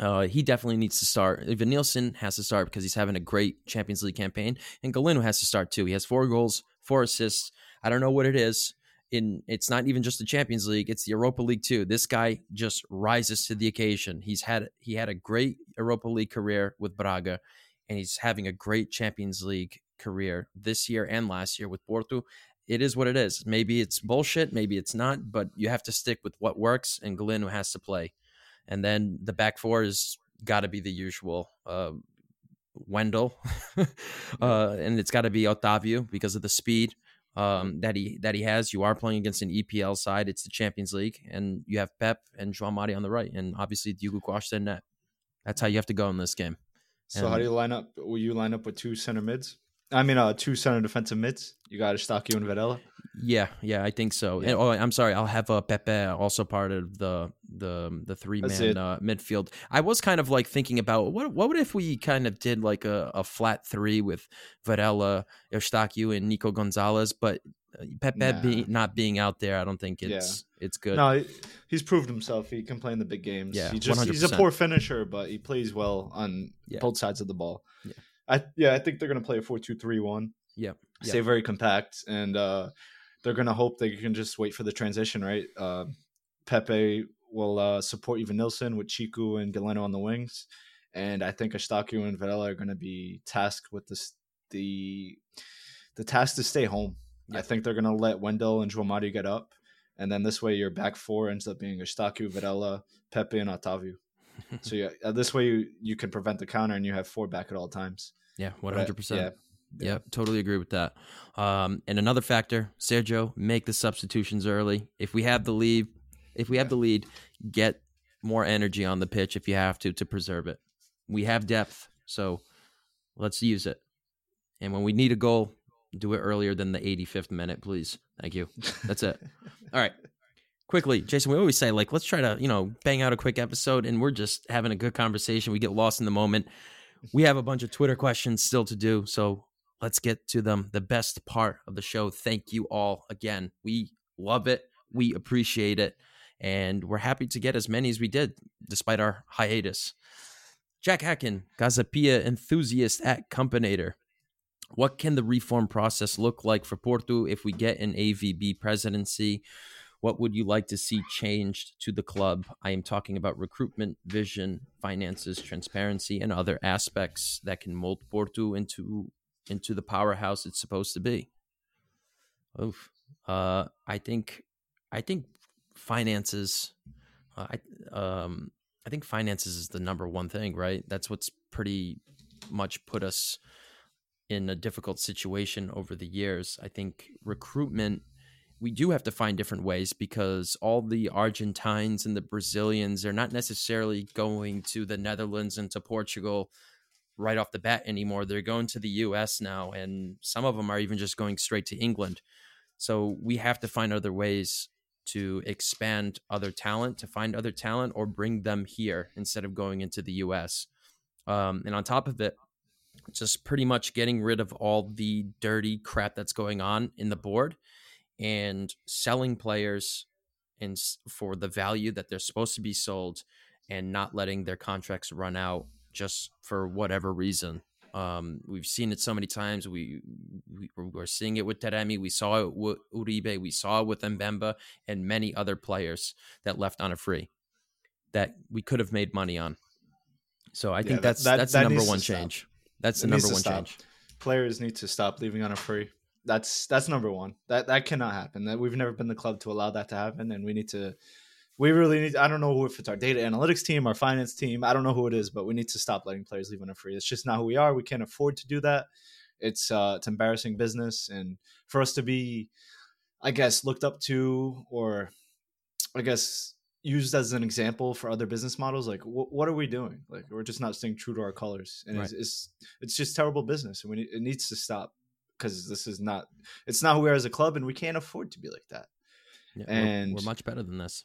Uh, he definitely needs to start. Evanilson has to start because he's having a great Champions League campaign, and Galeno has to start too. He has four goals, four assists. I don't know what it is. In it's not even just the Champions League; it's the Europa League too. This guy just rises to the occasion. He's had he had a great Europa League career with Braga, and he's having a great Champions League career this year and last year with Porto. it is what it is. Maybe it's bullshit, maybe it's not, but you have to stick with what works, and Galeno has to play. And then the back four has got to be the usual uh, Wendell, uh, and it's got to be Otávio because of the speed um, that he that he has. You are playing against an E P L side. It's the Champions League, and you have Pepe and João Mário on the right, and obviously Diogo Costa in net. That's how you have to go in this game. So and how do you line up? Will you line up with two center mids? I mean, uh, two center defensive mids. You got Eustáquio and Varela. Yeah, yeah, I think so. Yeah. And, oh, I'm sorry. I'll have uh, Pepe also part of the the the three man uh, midfield. I was kind of like thinking about what what if we kind of did like a, a flat three with Varela, Eustáquio, and Nico Gonzalez, but Pepe nah. be, not being out there, I don't think it's yeah. it's good. No, he's proved himself. He can play in the big games. Yeah, he just, he's a poor finisher, but he plays well on yeah. both sides of the ball. Yeah. I yeah, I think they're gonna play a four two three one. Yeah, yeah. Stay very compact, and uh, they're gonna hope they can just wait for the transition, right? Uh, Pepe will uh, support Evanilson with Chiku and Galeno on the wings, and I think Eustáquio and Varela are gonna be tasked with this the the task to stay home. Yeah. I think they're gonna let Wendell and João Mário get up, and then this way your back four ends up being Eustáquio, Varela, Pepe, and Otávio. So yeah, this way you, you can prevent the counter, and you have four back at all times. Yeah, one hundred percent. Yeah, yeah, totally agree with that. Um, and another factor, Sergio, make the substitutions early. If we have the lead, if we have the lead, get more energy on the pitch if you have to to preserve it. We have depth, so let's use it. And when we need a goal, do it earlier than the eighty-fifth minute, please. Thank you. That's it. All right. Quickly, Jason, we always say, like, let's try to, you know, bang out a quick episode, and we're just having a good conversation. We get lost in the moment. We have a bunch of Twitter questions still to do, so let's get to them. The best part of the show. Thank you all again. We love it. We appreciate it. And we're happy to get as many as we did, despite our hiatus. Jack Hacken, Gazapia enthusiast at Companator. What can the reform process look like for Porto if we get an A V B presidency? What would you like to see changed to the club? I am talking about recruitment, vision, finances, transparency, and other aspects that can mold Porto into into the powerhouse it's supposed to be. Oof. Uh, I think I think finances. Uh, I um I think finances is the number one thing, right? That's what's pretty much put us in a difficult situation over the years. I think recruitment. We do have to find different ways because all the Argentines and the Brazilians are not necessarily going to the Netherlands and to Portugal right off the bat anymore. They're going to the U S now, and some of them are even just going straight to England. So we have to find other ways to expand other talent, to find other talent, or bring them here instead of going into the U S. Um, and on top of it, just pretty much getting rid of all the dirty crap that's going on in the board and selling players in, for the value that they're supposed to be sold and not letting their contracts run out just for whatever reason. Um, we've seen it so many times. We, we, we're seeing it with Taremi. We saw it with Uribe. We saw it with Mbemba and many other players that left on a free that we could have made money on. So I yeah, think that's, that, that's that, the number one change. Stop. That's the it number one stop. change. Players need to stop leaving on a free. That's that's number one. That that cannot happen. That we've never been the club to allow that to happen, and we need to. We really need. I don't know who, if it's our data analytics team, our finance team. I don't know who it is, but we need to stop letting players leave on a free. It's just not who we are. We can't afford to do that. It's uh, it's embarrassing business, and for us to be, I guess, looked up to, or I guess used as an example for other business models. Like, wh- what are we doing? Like, we're just not staying true to our colors, and right. it's, it's it's just terrible business, and we need, it needs to stop. Because this is not, it's not who we are as a club, and we can't afford to be like that. Yeah, and we're, we're much better than this.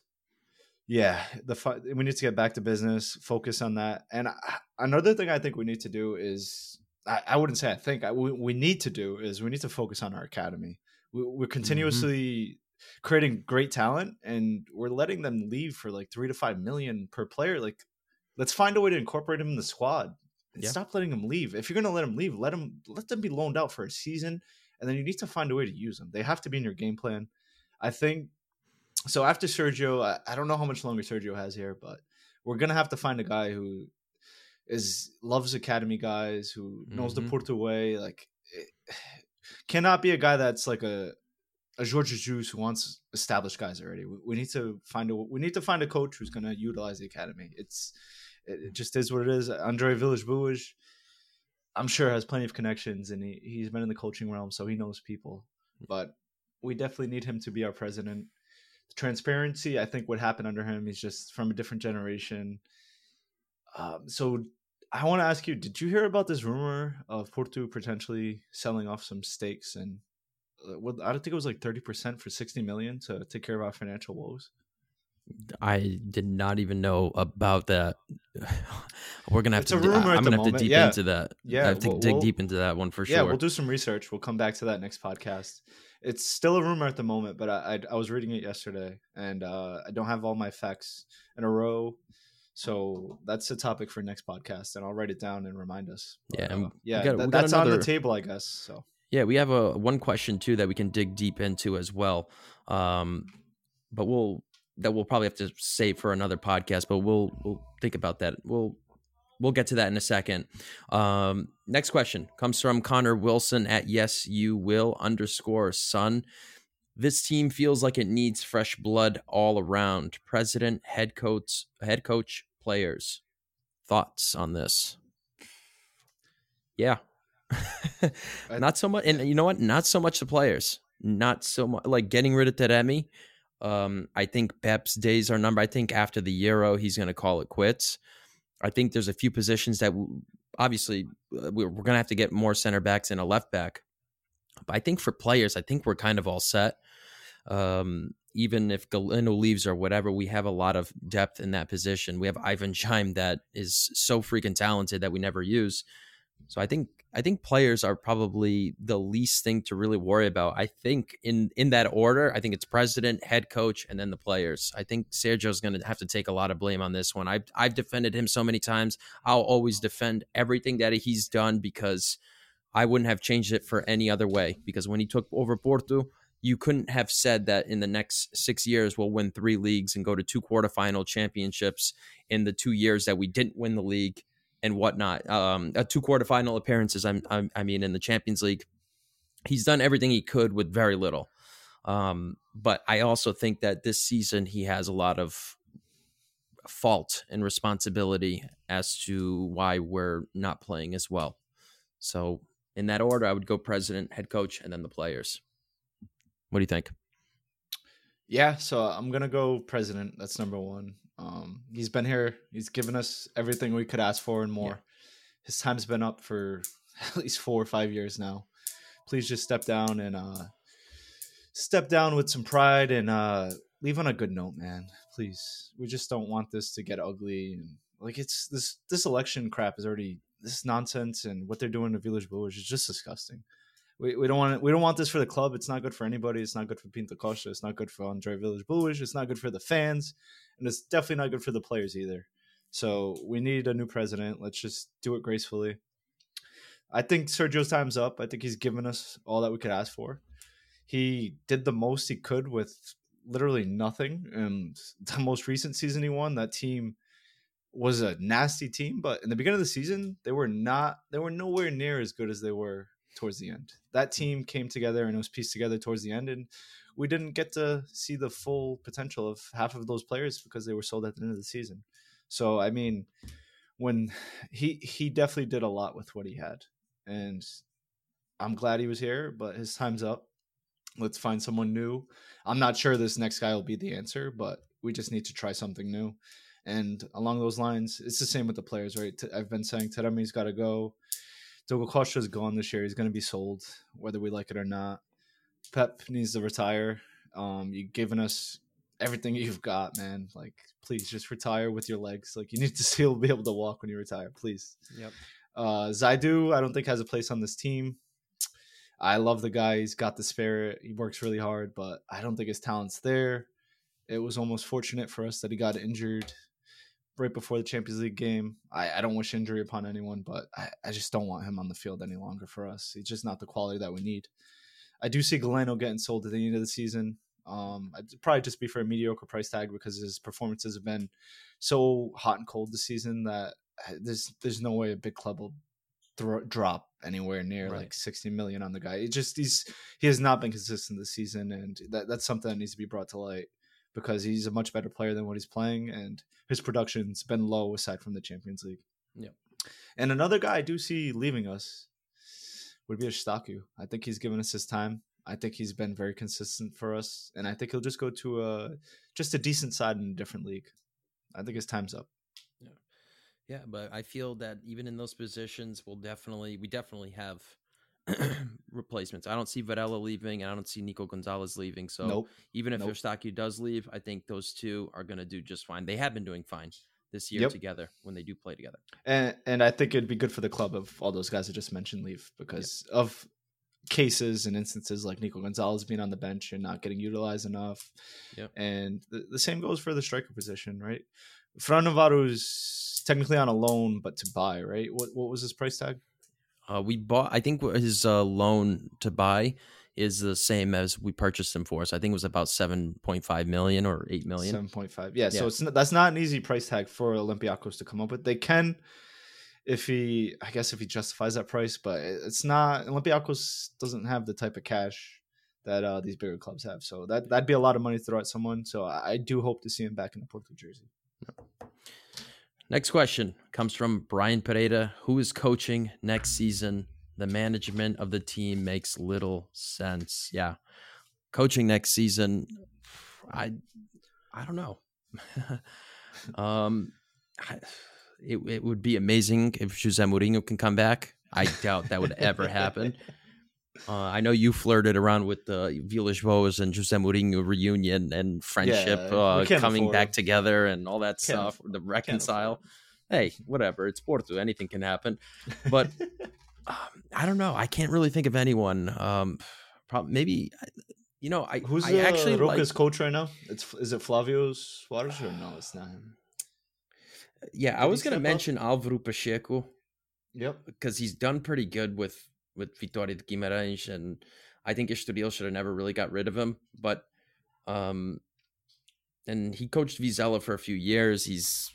Yeah, the we need to get back to business, focus on that. And I, another thing I think we need to do is, I, I wouldn't say I think, I, we, we need to do is we need to focus on our academy. We, we're continuously mm-hmm. creating great talent, and we're letting them leave for like three to five million per player. Like, let's find a way to incorporate them in the squad. Yeah. Stop letting them leave. If you're going to let them leave, let them let them be loaned out for a season, and then you need to find a way to use them. They have to be in your game plan, I think. So after Sergio, I, I don't know how much longer Sergio has here, but we're going to have to find a guy who is loves academy guys, who knows mm-hmm. the Porto way. Like, it cannot be a guy that's like a a Jorge Jesus who wants established guys already. We, we need to find a we need to find a coach who's going to utilize the academy. It's it, it just is what it is. André Villas-Boas, I'm sure, has plenty of connections, and he, he's been in the coaching realm, so he knows people. But we definitely need him to be our president. Transparency, I think what happened under him, he's just from a different generation. Um, so I want to ask you, did you hear about this rumor of Porto potentially selling off some stakes? And uh, what, I don't think it was like thirty percent for sixty million to take care of our financial woes. I did not even know about that. We're going to have to, d- I'm going to have to deep yeah. into that. Yeah. I have to we'll, dig we'll, deep into that one for yeah, sure. Yeah. We'll do some research. We'll come back to that next podcast. It's still a rumor at the moment, but I, I, I was reading it yesterday, and uh, I don't have all my facts in a row. So that's a topic for next podcast, and I'll write it down and remind us. But, yeah. And uh, yeah. Got, that, that's another, on the table, I guess. So yeah, we have a one question too, that we can dig deep into as well. Um, but we'll, that we'll probably have to save for another podcast, but we'll we'll think about that. We'll we'll get to that in a second. Um, next question comes from Connor Wilson at yes you will underscore son. This team feels like it needs fresh blood all around. President, head coach, head coach, players. Thoughts on this? Yeah, not so much. And you know what? Not so much the players. Not so much like getting rid of Taremi. Um, I think Pep's days are numbered. I think after the Euro, he's going to call it quits. I think there's a few positions that w- obviously we're, we're going to have to get more center backs and a left back. But I think for players, I think we're kind of all set. Um, even if Galeno leaves or whatever, we have a lot of depth in that position. We have Ivan Jaime that is so freaking talented that we never use. So I think I think players are probably the least thing to really worry about. I think in, in that order, I think it's president, head coach, and then the players. I think Sergio's going to have to take a lot of blame on this one. I've, I've defended him so many times. I'll always defend everything that he's done because I wouldn't have changed it for any other way. Because when he took over Porto, you couldn't have said that in the next six years we'll win three leagues and go to two quarterfinal championships in the two years that we didn't win the league. And whatnot, um, uh, two quarterfinal appearances. I'm, I'm, I mean, in the Champions League, he's done everything he could with very little. Um, but I also think that this season he has a lot of fault and responsibility as to why we're not playing as well. So in that order, I would go president, head coach, and then the players. What do you think? Yeah, so I'm gonna go president. That's number one. Um, he's been here. He's given us everything we could ask for and more. Yeah. His time's been up for at least four or five years now. Please just step down and uh, step down with some pride and uh, leave on a good note, man. Please, we just don't want this to get ugly. And like it's this this election crap is already this nonsense, and what they're doing to Villas-Boas is just disgusting. We we don't want we don't want this for the club. It's not good for anybody. It's not good for Pinto Costa. It's not good for André Villas-Boas. It's not good for the fans. And it's definitely not good for the players either. So we need a new president. Let's just do it gracefully. I think Sergio's time's up. I think he's given us all that we could ask for. He did the most he could with literally nothing. And the most recent season he won, that team was a nasty team. But in the beginning of the season, they were not. They were nowhere near as good as they were towards the end. That team came together and it was pieced together towards the end. And we didn't get to see the full potential of half of those players because they were sold at the end of the season. So, I mean, when he he definitely did a lot with what he had. And I'm glad he was here, but his time's up. Let's find someone new. I'm not sure this next guy will be the answer, but we just need to try something new. And along those lines, it's the same with the players, right? I've been saying Taremi's got to go. Diogo Costa is gone this year. He's going to be sold, whether we like it or not. Pep needs to retire. Um, you've given us everything you've got, man. Like, please just retire with your legs. Like, you need to still be able to walk when you retire, please. Yep. Uh, Zaidu, I don't think has a place on this team. I love the guy. He's got the spirit. He works really hard, but I don't think his talent's there. It was almost fortunate for us that he got injured right before the Champions League game. I, I don't wish injury upon anyone, but I, I just don't want him on the field any longer for us. He's just not the quality that we need. I do see Galeno getting sold at the end of the season. Um, it'd probably just be for a mediocre price tag because his performances have been so hot and cold this season that there's there's no way a big club will thro- drop anywhere near right. like sixty million on the guy. It just he's he has not been consistent this season, and that that's something that needs to be brought to light, because he's a much better player than what he's playing, and his production's been low aside from the Champions League. Yeah. And another guy I do see leaving us would be Eustáquio. I think he's given us his time. I think he's been very consistent for us, and I think he'll just go to a just a decent side in a different league. I think his time's up. Yeah, yeah, but I feel that even in those positions, we'll definitely we definitely have replacements. I don't see Varela leaving, and I don't see Nico Gonzalez leaving. So nope. even if nope. Eustáquio does leave, I think those two are going to do just fine. They have been doing fine this year yep. together when they do play together. And and I think it'd be good for the club if all those guys I just mentioned leave, because yep. of cases and instances like Nico Gonzalez being on the bench and not getting utilized enough. Yep. And the, the same goes for the striker position, right? Fran Navarro is technically on a loan, but to buy, right? What what was his price tag? Uh, we bought, I think his uh, loan to buy is the same as we purchased him for. So I think it was about seven point five million or eight million. seven point five. Yeah, yeah. So it's not, that's not an easy price tag for Olympiacos to come up with. They can, if he, I guess if he justifies that price, but it's not, Olympiacos doesn't have the type of cash that uh, these bigger clubs have. So that, that'd be a lot of money to throw at someone. So I do hope to see him back in the Porto jersey. Next question comes from Brian Pereira, who is coaching next season. The management of the team makes little sense. Yeah. Coaching next season. I, I don't know. um, I, It it would be amazing if Jose Mourinho can come back. I doubt that would ever happen. Uh, I know you flirted around with the uh, Villas-Boas and Jose Mourinho reunion and friendship yeah, uh, coming afford. back together and all that can't stuff. Afford. The reconcile. Hey, whatever. It's Porto. Anything can happen. But um, I don't know. I can't really think of anyone. Um, probably maybe. You know, I who's I actually Roca's like, coach right now? It's is it Flavio Suarez or no? It's not him. Yeah, I was going to mention up? Álvaro Pacheco. Yep. Because he's done pretty good with, with Vitória de Guimarães, and I think Estoril should have never really got rid of him. But, um, and he coached Vizela for a few years. He's,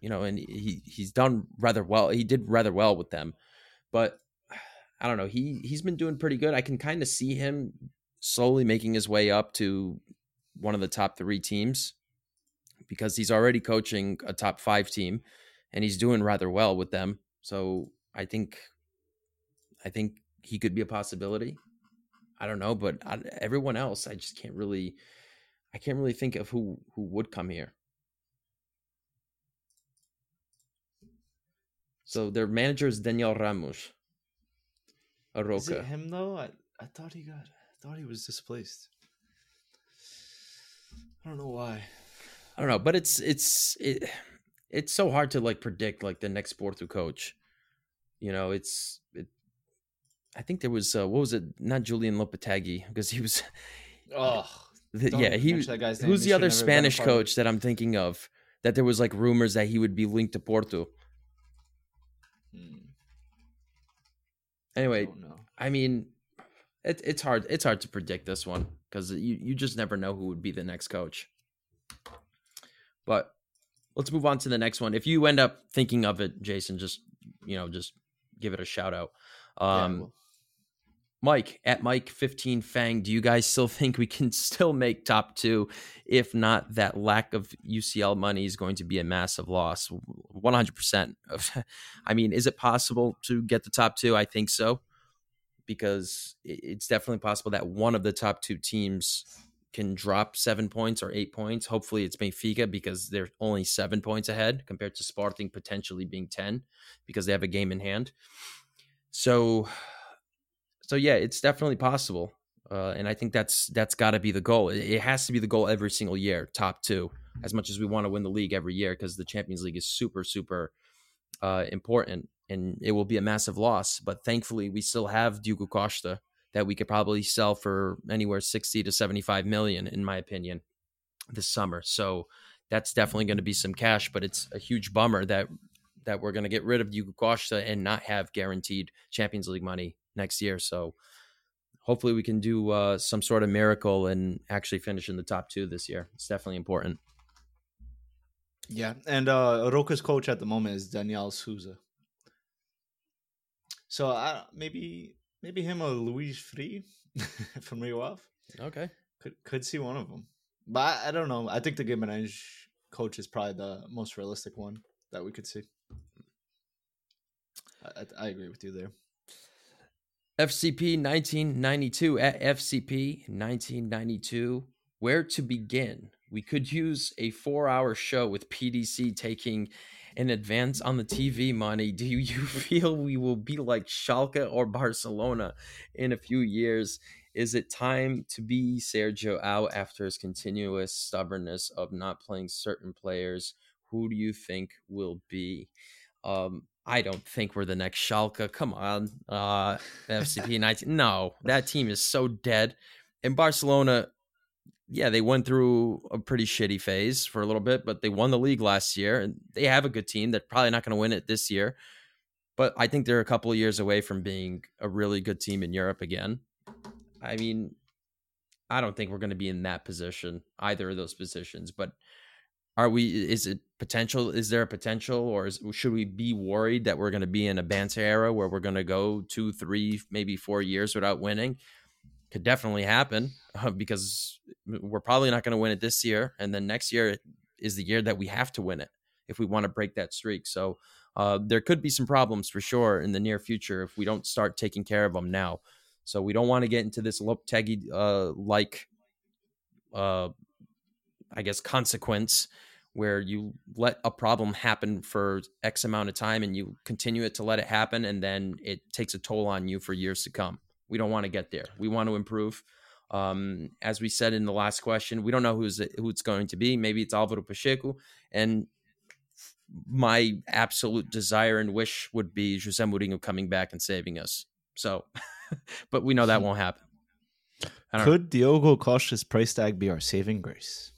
you know, and he, he's done rather well. He did rather well with them. But, I don't know, he, he's been doing pretty good. I can kind of see him slowly making his way up to one of the top three teams, because he's already coaching a top five team and he's doing rather well with them. So I think, I think he could be a possibility. I don't know, but I, everyone else, I just can't really, I can't really think of who, who would come here. So their manager is Daniel Ramos. Arouca. Is it him though? I, I thought he got, I thought he was displaced. I don't know why. I don't know, but it's it's it, it's so hard to like predict like the next Porto coach. You know, it's it, I think there was uh, what was it? Not Julian Lopetegui, because he was. Oh, the, yeah, he was. Who's the other Spanish coach that I'm thinking of? That there was like rumors that he would be linked to Porto. Hmm. Anyway, I, I mean, it, it's hard. It's hard to predict this one, because you you just never know who would be the next coach. But let's move on to the next one. If you end up thinking of it, Jason, just, you know, just give it a shout out. Um, yeah, well. Mike, at Mike fifteen Fang, do you guys still think we can still make top two? If not, that lack of U C L money is going to be a massive loss. one hundred percent. I mean, is it possible to get the top two? I think so, because it's definitely possible that one of the top two teams can drop seven points or eight points. Hopefully it's Benfica, because they're only seven points ahead compared to Sporting potentially being ten, because they have a game in hand. So, so yeah, it's definitely possible. Uh, and I think that's, that's gotta be the goal. It, it has to be the goal every single year, top two, as much as we want to win the league every year, because the Champions League is super, super uh, important, and it will be a massive loss. But thankfully we still have Diogo Costa, that we could probably sell for anywhere sixty to seventy-five million, in my opinion, this summer. So that's definitely going to be some cash, but it's a huge bummer that that we're going to get rid of Diogo Costa and not have guaranteed Champions League money next year. So hopefully we can do uh, some sort of miracle and actually finish in the top two this year. It's definitely important. Yeah, and uh, Roca's coach at the moment is Daniel Souza. So I, maybe maybe him or Luis Free from Rio Ave. Okay. Could could see one of them. But I, I don't know. I think the Guimarães coach is probably the most realistic one that we could see. I, I, I agree with you there. F C P nineteen ninety-two at F C P nineteen ninety-two. Where to begin? We could use a four-hour show with P D C taking an advance on the T V money. Do you feel we will be like Schalke or Barcelona in a few years? Is it time to be Sergio out after his continuous stubbornness of not playing certain players? Who do you think will be? Um, I don't think we're the next Schalke. Come on, uh, F C P nineteen. No, that team is so dead. And Barcelona... yeah, they went through a pretty shitty phase for a little bit, but they won the league last year, and they have a good team. They're probably not going to win it this year, but I think they're a couple of years away from being a really good team in Europe again. I mean, I don't think we're going to be in that position, either of those positions, but are we, is it potential? Is there a potential, or is, should we be worried that we're going to be in a Banter era where we're going to go two, three, maybe four years without winning? Could definitely happen uh, because we're probably not going to win it this year. And then next year is the year that we have to win it if we want to break that streak. So uh, there could be some problems for sure in the near future if we don't start taking care of them now. So we don't want to get into this Lopetegui uh, like, uh, I guess, consequence where you let a problem happen for X amount of time and you continue it to let it happen. And then it takes a toll on you for years to come. We don't want to get there. We want to improve. Um, as we said in the last question, we don't know who's who it's going to be. Maybe it's Alvaro Pacheco. And my absolute desire and wish would be Jose Mourinho coming back and saving us. So, but we know that won't happen. I don't Could know. Diogo Costa's price tag be our saving grace?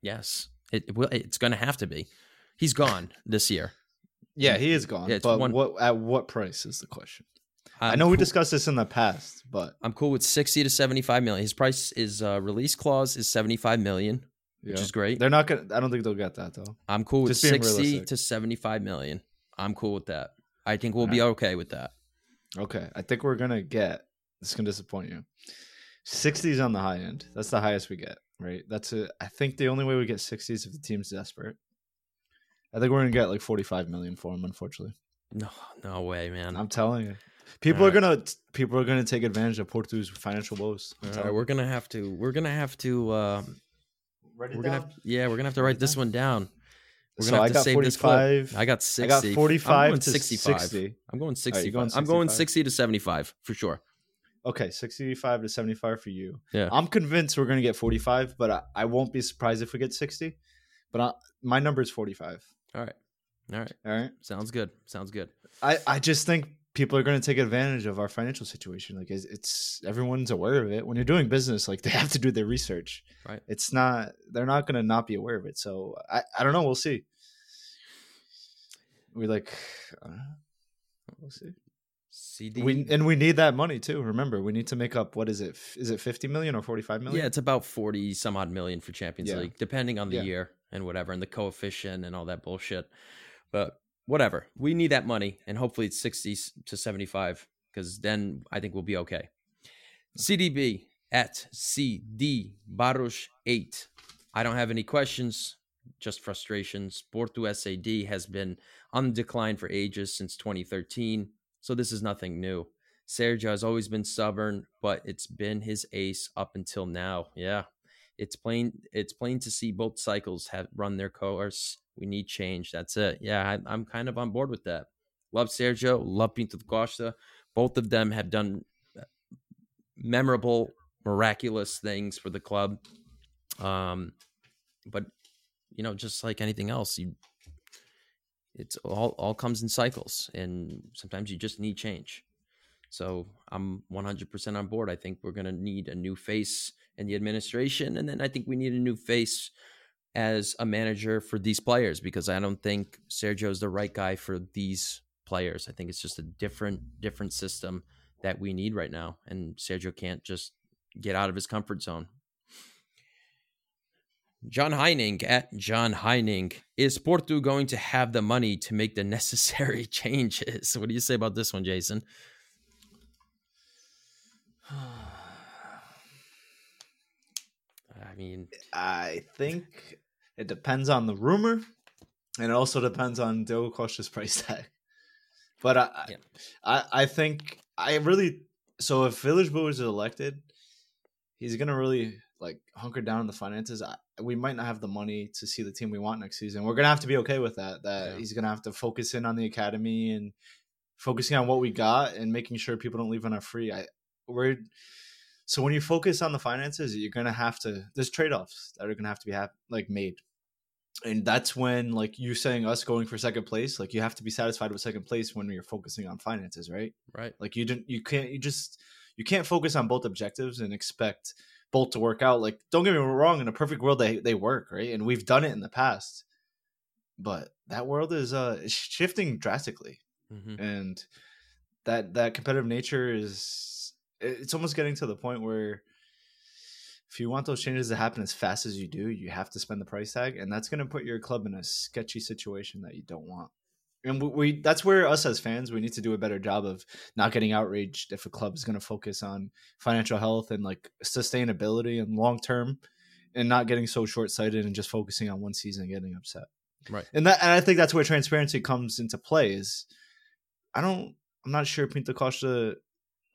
Yes, it, it will. It's going to have to be. He's gone this year. Yeah, he is gone. Yeah, but one, what at what price is the question? I'm I know cool. we discussed this in the past, but I'm cool with sixty to seventy-five million. His price is uh, release clause is seventy-five million, yeah. which is great. They're not gonna. I don't think they'll get that though. I'm cool with sixty to seventy-five million. I'm cool with that. I think we'll All be right. okay with that. Okay, I think we're gonna get. This is gonna disappoint you. sixties on the high end. That's the highest we get. Right. That's a. I think the only way we get sixties if the team's desperate. I think we're gonna get like forty-five million for him. Unfortunately. No, no way, man. I'm telling you. People All are right. gonna people are gonna take advantage of Porto's financial woes. All right, we're gonna have to we're gonna have to uh, write it we're down. Gonna have, yeah, we're gonna have to write this one down. We're so gonna have I to save forty-five, this clip. I got sixty. I got forty-five to sixty-five. sixty. I'm going sixty. Right, going I'm going sixty to seventy-five for sure. Okay, sixty-five to seventy-five for you. Yeah, I'm convinced we're gonna get forty-five, but I, I won't be surprised if we get sixty. But I, my number is forty-five. All right, all right, all right. Sounds good. Sounds good. I, I just think. People are going to take advantage of our financial situation. Like it's, it's everyone's aware of it. When you're doing business, like they have to do their research. Right. It's not. They're not going to not be aware of it. So I, I don't know. We'll see. We like. Uh, we'll see. C D. We, and we need that money too. Remember, we need to make up. What is it? Is it fifty million or forty-five million? Yeah, it's about forty some odd million for Champions yeah. League, depending on the yeah. year and whatever, and the coefficient and all that bullshit. But. Whatever. We need that money, and hopefully it's sixty to seventy-five, because then I think we'll be okay. C D B at C D Barros eight. I don't have any questions, just frustrations. Porto S A D has been on decline for ages since twenty thirteen, so this is nothing new. Sergio has always been stubborn, but it's been his ace up until now. Yeah, it's plain, it's plain to see both cycles have run their course. We need change. That's it. Yeah, I, I'm kind of on board with that. Love Sergio, love Pinto Costa. Both of them have done memorable, miraculous things for the club. Um, but you know, just like anything else, you it's all all comes in cycles, and sometimes you just need change. So I'm one hundred percent on board. I think we're gonna need a new face in the administration, and then I think we need a new face as a manager for these players, because I don't think Sergio is the right guy for these players. I think it's just a different, different system that we need right now. And Sergio can't just get out of his comfort zone. John Heining at John Heining. Is Porto going to have the money to make the necessary changes? What do you say about this one, Jason? I mean, I think it depends on the rumor, and it also depends on Diogo Costa's price tag. But I, yeah. I, I think I really. So if Villas-Boas is elected, he's gonna really like hunker down in the finances. I, we might not have the money to see the team we want next season. We're gonna have to be okay with that. That yeah. He's gonna have to focus in on the academy and focusing on what we got and making sure people don't leave on our free. I we're so when you focus on the finances, you're gonna have to. There's trade-offs that are gonna have to be hap- like made. And that's when, like you saying, us going for second place, like you have to be satisfied with second place when you're focusing on finances, right? Right. Like you didn't, you can't, you just, you can't focus on both objectives and expect both to work out. Like, don't get me wrong, in a perfect world, they they work, right? And we've done it in the past, but that world is uh shifting drastically, mm-hmm. and that that competitive nature is, it's almost getting to the point where, if you want those changes to happen as fast as you do, you have to spend the price tag, and that's going to put your club in a sketchy situation that you don't want. And we, we that's where us as fans, we need to do a better job of not getting outraged if a club is going to focus on financial health and like sustainability and long-term, and not getting so short-sighted and just focusing on one season and getting upset. Right. And that, and I think that's where transparency comes into play is I don't, I'm not sure Pinto Costa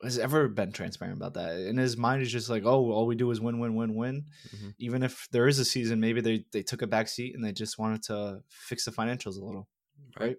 has ever been transparent about that. In his mind, he's just like, oh, all we do is win, win, win, win. Mm-hmm. Even if there is a season, maybe they, they took a back seat and they just wanted to fix the financials a little, right? right?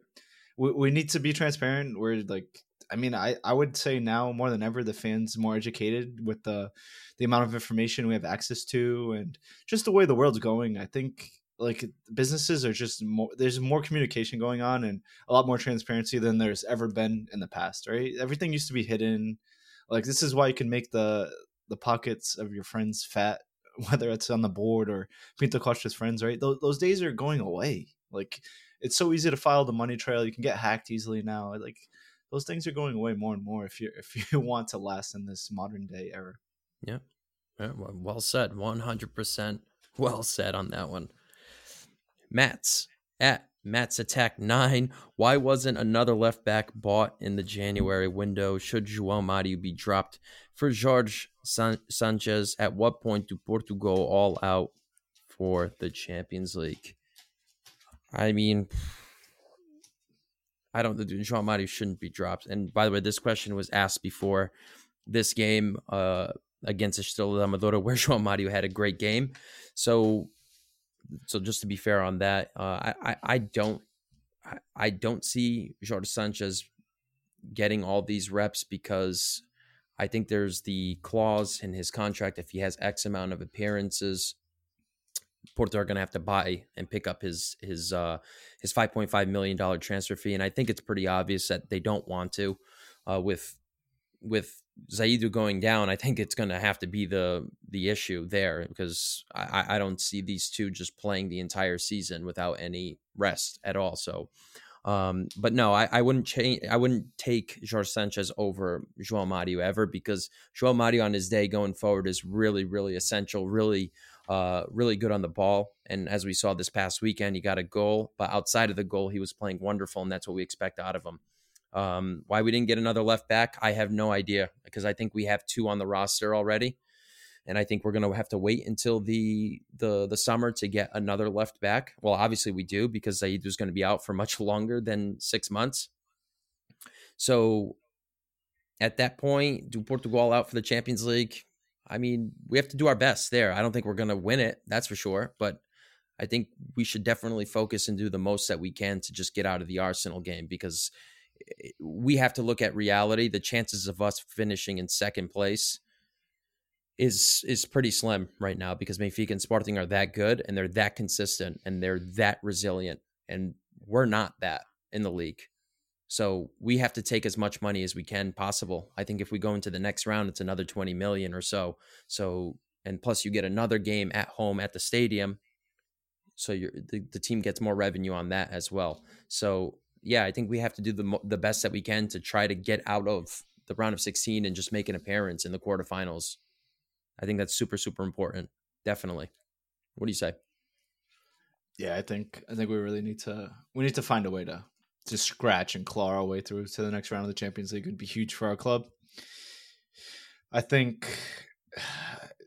We we need to be transparent. We're like, I mean, I, I would say now more than ever, the fans more educated with the, the amount of information we have access to and just the way the world's going. I think like businesses are just more, there's more communication going on and a lot more transparency than there's ever been in the past, right? Everything used to be hidden. Like, this is why you can make the the pockets of your friends fat, whether it's on the board or Pinto Costa's friends, right? Those, those days are going away. Like, it's so easy to file the money trail. You can get hacked easily now. Like, those things are going away more and more if you if you want to last in this modern day era. Yeah, yeah, well said. one hundred percent well said on that one. Mats at Mats Attack nine. Why wasn't another left back bought in the January window? Should João Mário be dropped for Jorge San- Sanchez? At what point do Porto go all out for the Champions League? I mean, I don't think João Mário shouldn't be dropped. And by the way, this question was asked before this game uh, against Estrela da Amadora, where João Mário had a great game. So. So just to be fair on that, uh, I, I, I don't I, I don't see Jorge Sanchez getting all these reps because I think there's the clause in his contract if he has X amount of appearances, Porto are going to have to buy and pick up his his uh, his five point five million dollars transfer fee, and I think it's pretty obvious that they don't want to uh, with with. Zaidu going down, I think it's going to have to be the the issue there because I, I don't see these two just playing the entire season without any rest at all. So, um, but no, I, I wouldn't change. I wouldn't take Jorge Sanchez over João Mário ever because João Mário on his day going forward is really, really essential, really, uh, really good on the ball. And as we saw this past weekend, he got a goal, but outside of the goal, he was playing wonderful, and that's what we expect out of him. Um, why we didn't get another left back, I have no idea because I think we have two on the roster already, and I think we're going to have to wait until the the the summer to get another left back. Well, obviously we do because Zaidu's going to be out for much longer than six months. So at that point, do Portugal out for the Champions League? I mean, we have to do our best there. I don't think we're going to win it, that's for sure, but I think we should definitely focus and do the most that we can to just get out of the Arsenal game because we have to look at reality. The chances of us finishing in second place is is pretty slim right now because Benfica and Sporting are that good and they're that consistent and they're that resilient, and we're not that in the league. So we have to take as much money as we can possible. I think if we go into the next round, it's another twenty million or so. So and plus you get another game at home at the stadium, so you're, the, the team gets more revenue on that as well. So. Yeah, I think we have to do the the best that we can to try to get out of the round of sixteen and just make an appearance in the quarterfinals. I think that's super, super important. Definitely. What do you say? yeah, I think I think we really need to we need to find a way to to scratch and claw our way through to the next round of the Champions League. Would be huge for our club. I think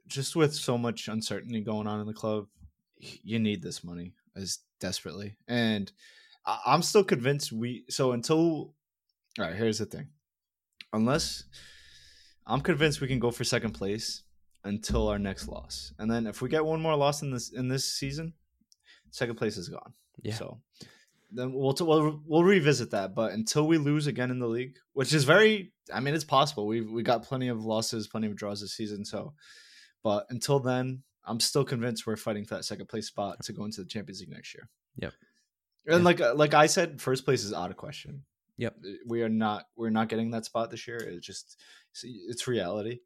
just with so much uncertainty going on in the club, you need this money as desperately. And I'm still convinced we so until all right, here's the thing. Unless I'm convinced we can go for second place until our next loss. And then if we get one more loss in this in this season, second place is gone. Yeah. So then we'll, t- we'll we'll revisit that. But until we lose again in the league, which is very, I mean, it's possible. We we got plenty of losses, plenty of draws this season. So, but until then, I'm still convinced we're fighting for that second place spot to go into the Champions League next year. Yep. And yeah. like like I said, first place is out of question. Yep. We are not we're not getting that spot this year. It's just it's reality.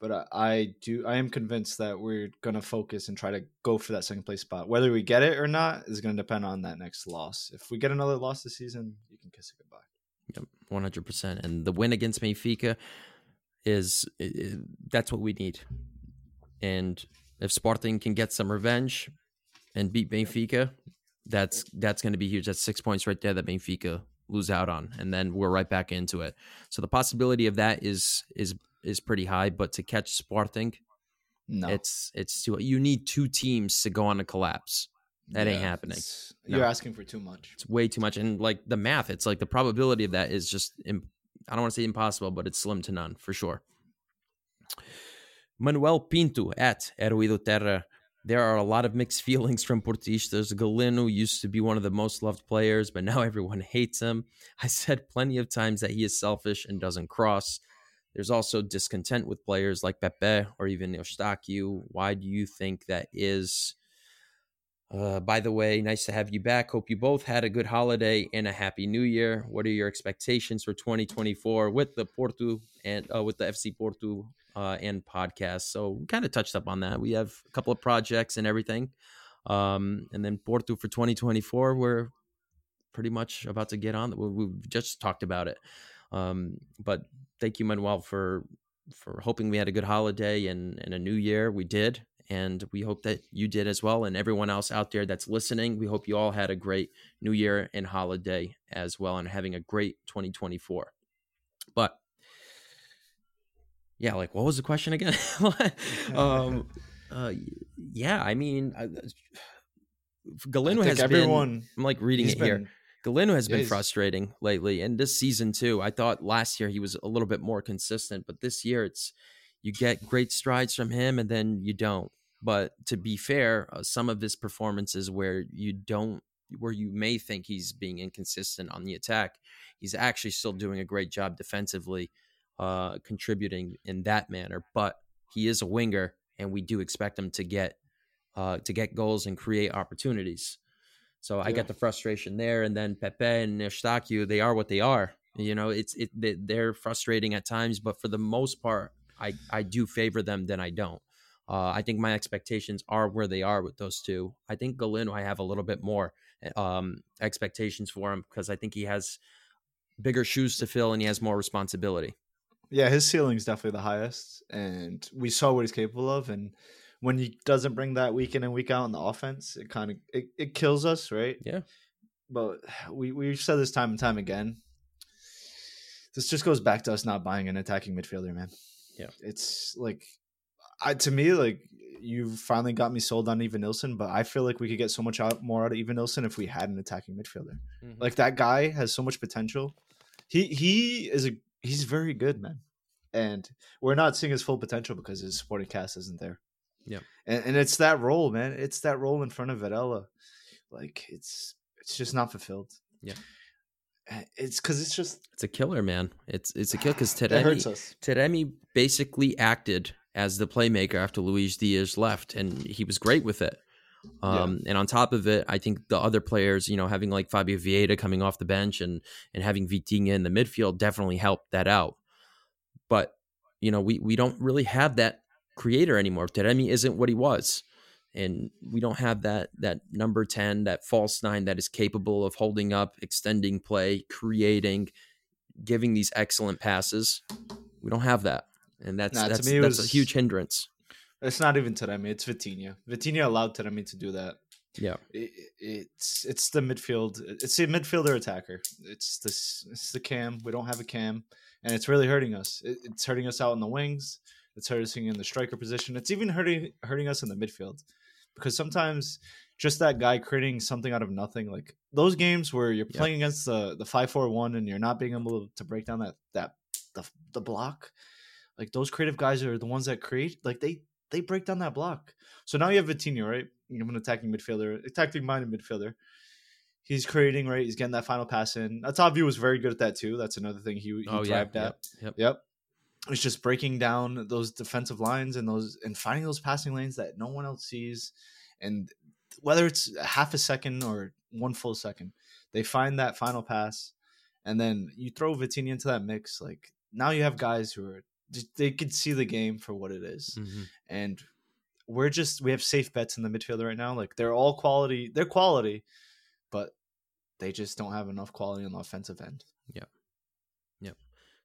But I, I do. I am convinced that we're going to focus and try to go for that second place spot. Whether we get it or not is going to depend on that next loss. If we get another loss this season, you can kiss it goodbye. Yep, one hundred percent. And the win against Benfica is, is that's what we need. And if Sporting can get some revenge and beat Benfica, that's that's going to be huge. That's six points right there that Benfica lose out on, and then we're right back into it. So the possibility of that is is. is pretty high, but to catch Sporting, no, it's it's too. You need two teams to go on a collapse. That yeah, ain't happening. No. You're asking for too much. It's way too much, and like the math, it's like the probability of that is just. Imp- I don't want to say impossible, but it's slim to none for sure. Manuel Pinto at Eruido Terra. There are a lot of mixed feelings from Portistas. Galeno used to be one of the most loved players, but now everyone hates him. I said plenty of times that he is selfish and doesn't cross. There's also discontent with players like Pepe or even Eustáquio. Why do you think that is? Uh, by the way, nice to have you back. Hope you both had a good holiday and a happy new year. What are your expectations for twenty twenty-four with the Porto and uh, with the F C Porto uh, and podcast? So we kind of touched up on that. We have a couple of projects and everything. Um, and then Porto for twenty twenty-four, we're pretty much about to get on. We've just talked about it. Um, but thank you, Manuel, for for hoping we had a good holiday and, and a new year. We did, and we hope that you did as well. And everyone else out there that's listening, we hope you all had a great new year and holiday as well and having a great twenty twenty-four. But, yeah, like, what was the question again? um, uh, yeah, I mean, I, Galeno has everyone, been, I'm like reading it been, here. Galeno has been Jeez. frustrating lately, and this season too. I thought last year he was a little bit more consistent, but this year it's you get great strides from him, and then you don't. But to be fair, uh, some of his performances where you don't, where you may think he's being inconsistent on the attack, he's actually still doing a great job defensively, uh, contributing in that manner. But he is a winger, and we do expect him to get uh, to get goals and create opportunities. So yeah. I got the frustration there, and then Pepe and Eustáquio, they are what they are. You know, it's it they're frustrating at times, but for the most part, I, I do favor them than I don't. Uh, I think my expectations are where they are with those two. I think Galeno, I have a little bit more um, expectations for him because I think he has bigger shoes to fill and he has more responsibility. Yeah, his ceiling is definitely the highest, and we saw what he's capable of, and when he doesn't bring that week in and week out in the offense, it kind of it, it kills us, right? Yeah. But we we've said this time and time again. This just goes back to us not buying an attacking midfielder, man. Yeah. It's like, I to me, like you finally got me sold on Evanilson, but I feel like we could get so much out, more out of Evanilson if we had an attacking midfielder. Mm-hmm. Like that guy has so much potential. He he is a he's very good, man, and we're not seeing his full potential because his supporting cast isn't there. Yeah, and, and it's that role, man. It's that role in front of Varela, like it's it's just not fulfilled. Yeah, it's because it's just it's a killer, man. It's it's a kill because Taremi Taremi basically acted as the playmaker after Luis Diaz left, and he was great with it. Um, yeah. And on top of it, I think the other players, you know, having like Fabio Vieira coming off the bench and and having Vitinha in the midfield definitely helped that out. But you know, we we don't really have that creator anymore. Taremi isn't what he was, and we don't have that that number ten, that false nine that is capable of holding up, extending play, creating, giving these excellent passes. We don't have that, and that's nah, that's, that's was, a huge hindrance. It's not even Taremi, it's Vitinha. Vitinha allowed Taremi to do that. Yeah, it, it's it's the midfield. It's the midfielder attacker. It's this. It's the cam. We don't have a cam, and it's really hurting us. It, it's hurting us out in the wings. It's hurting in the striker position. It's even hurting hurting us in the midfield, because sometimes just that guy creating something out of nothing, like those games where you're playing yeah. against the the five four one and you're not being able to break down that that the the block. Like those creative guys are the ones that create. Like they they break down that block. So now you have Vitinha, right? You have an attacking midfielder, attacking minded midfielder. He's creating, right? He's getting that final pass in. Otávio was very good at that too. That's another thing he, he oh, thrived yeah, at. Yep, yep. yep. It's just breaking down those defensive lines and those and finding those passing lanes that no one else sees. And whether it's half a second or one full second, they find that final pass, and then you throw Vitinha into that mix. Like now you have guys who are they could see the game for what it is, mm-hmm. and we're just we have safe bets in the midfield right now. Like they're all quality, they're quality, but they just don't have enough quality on the offensive end. Yeah.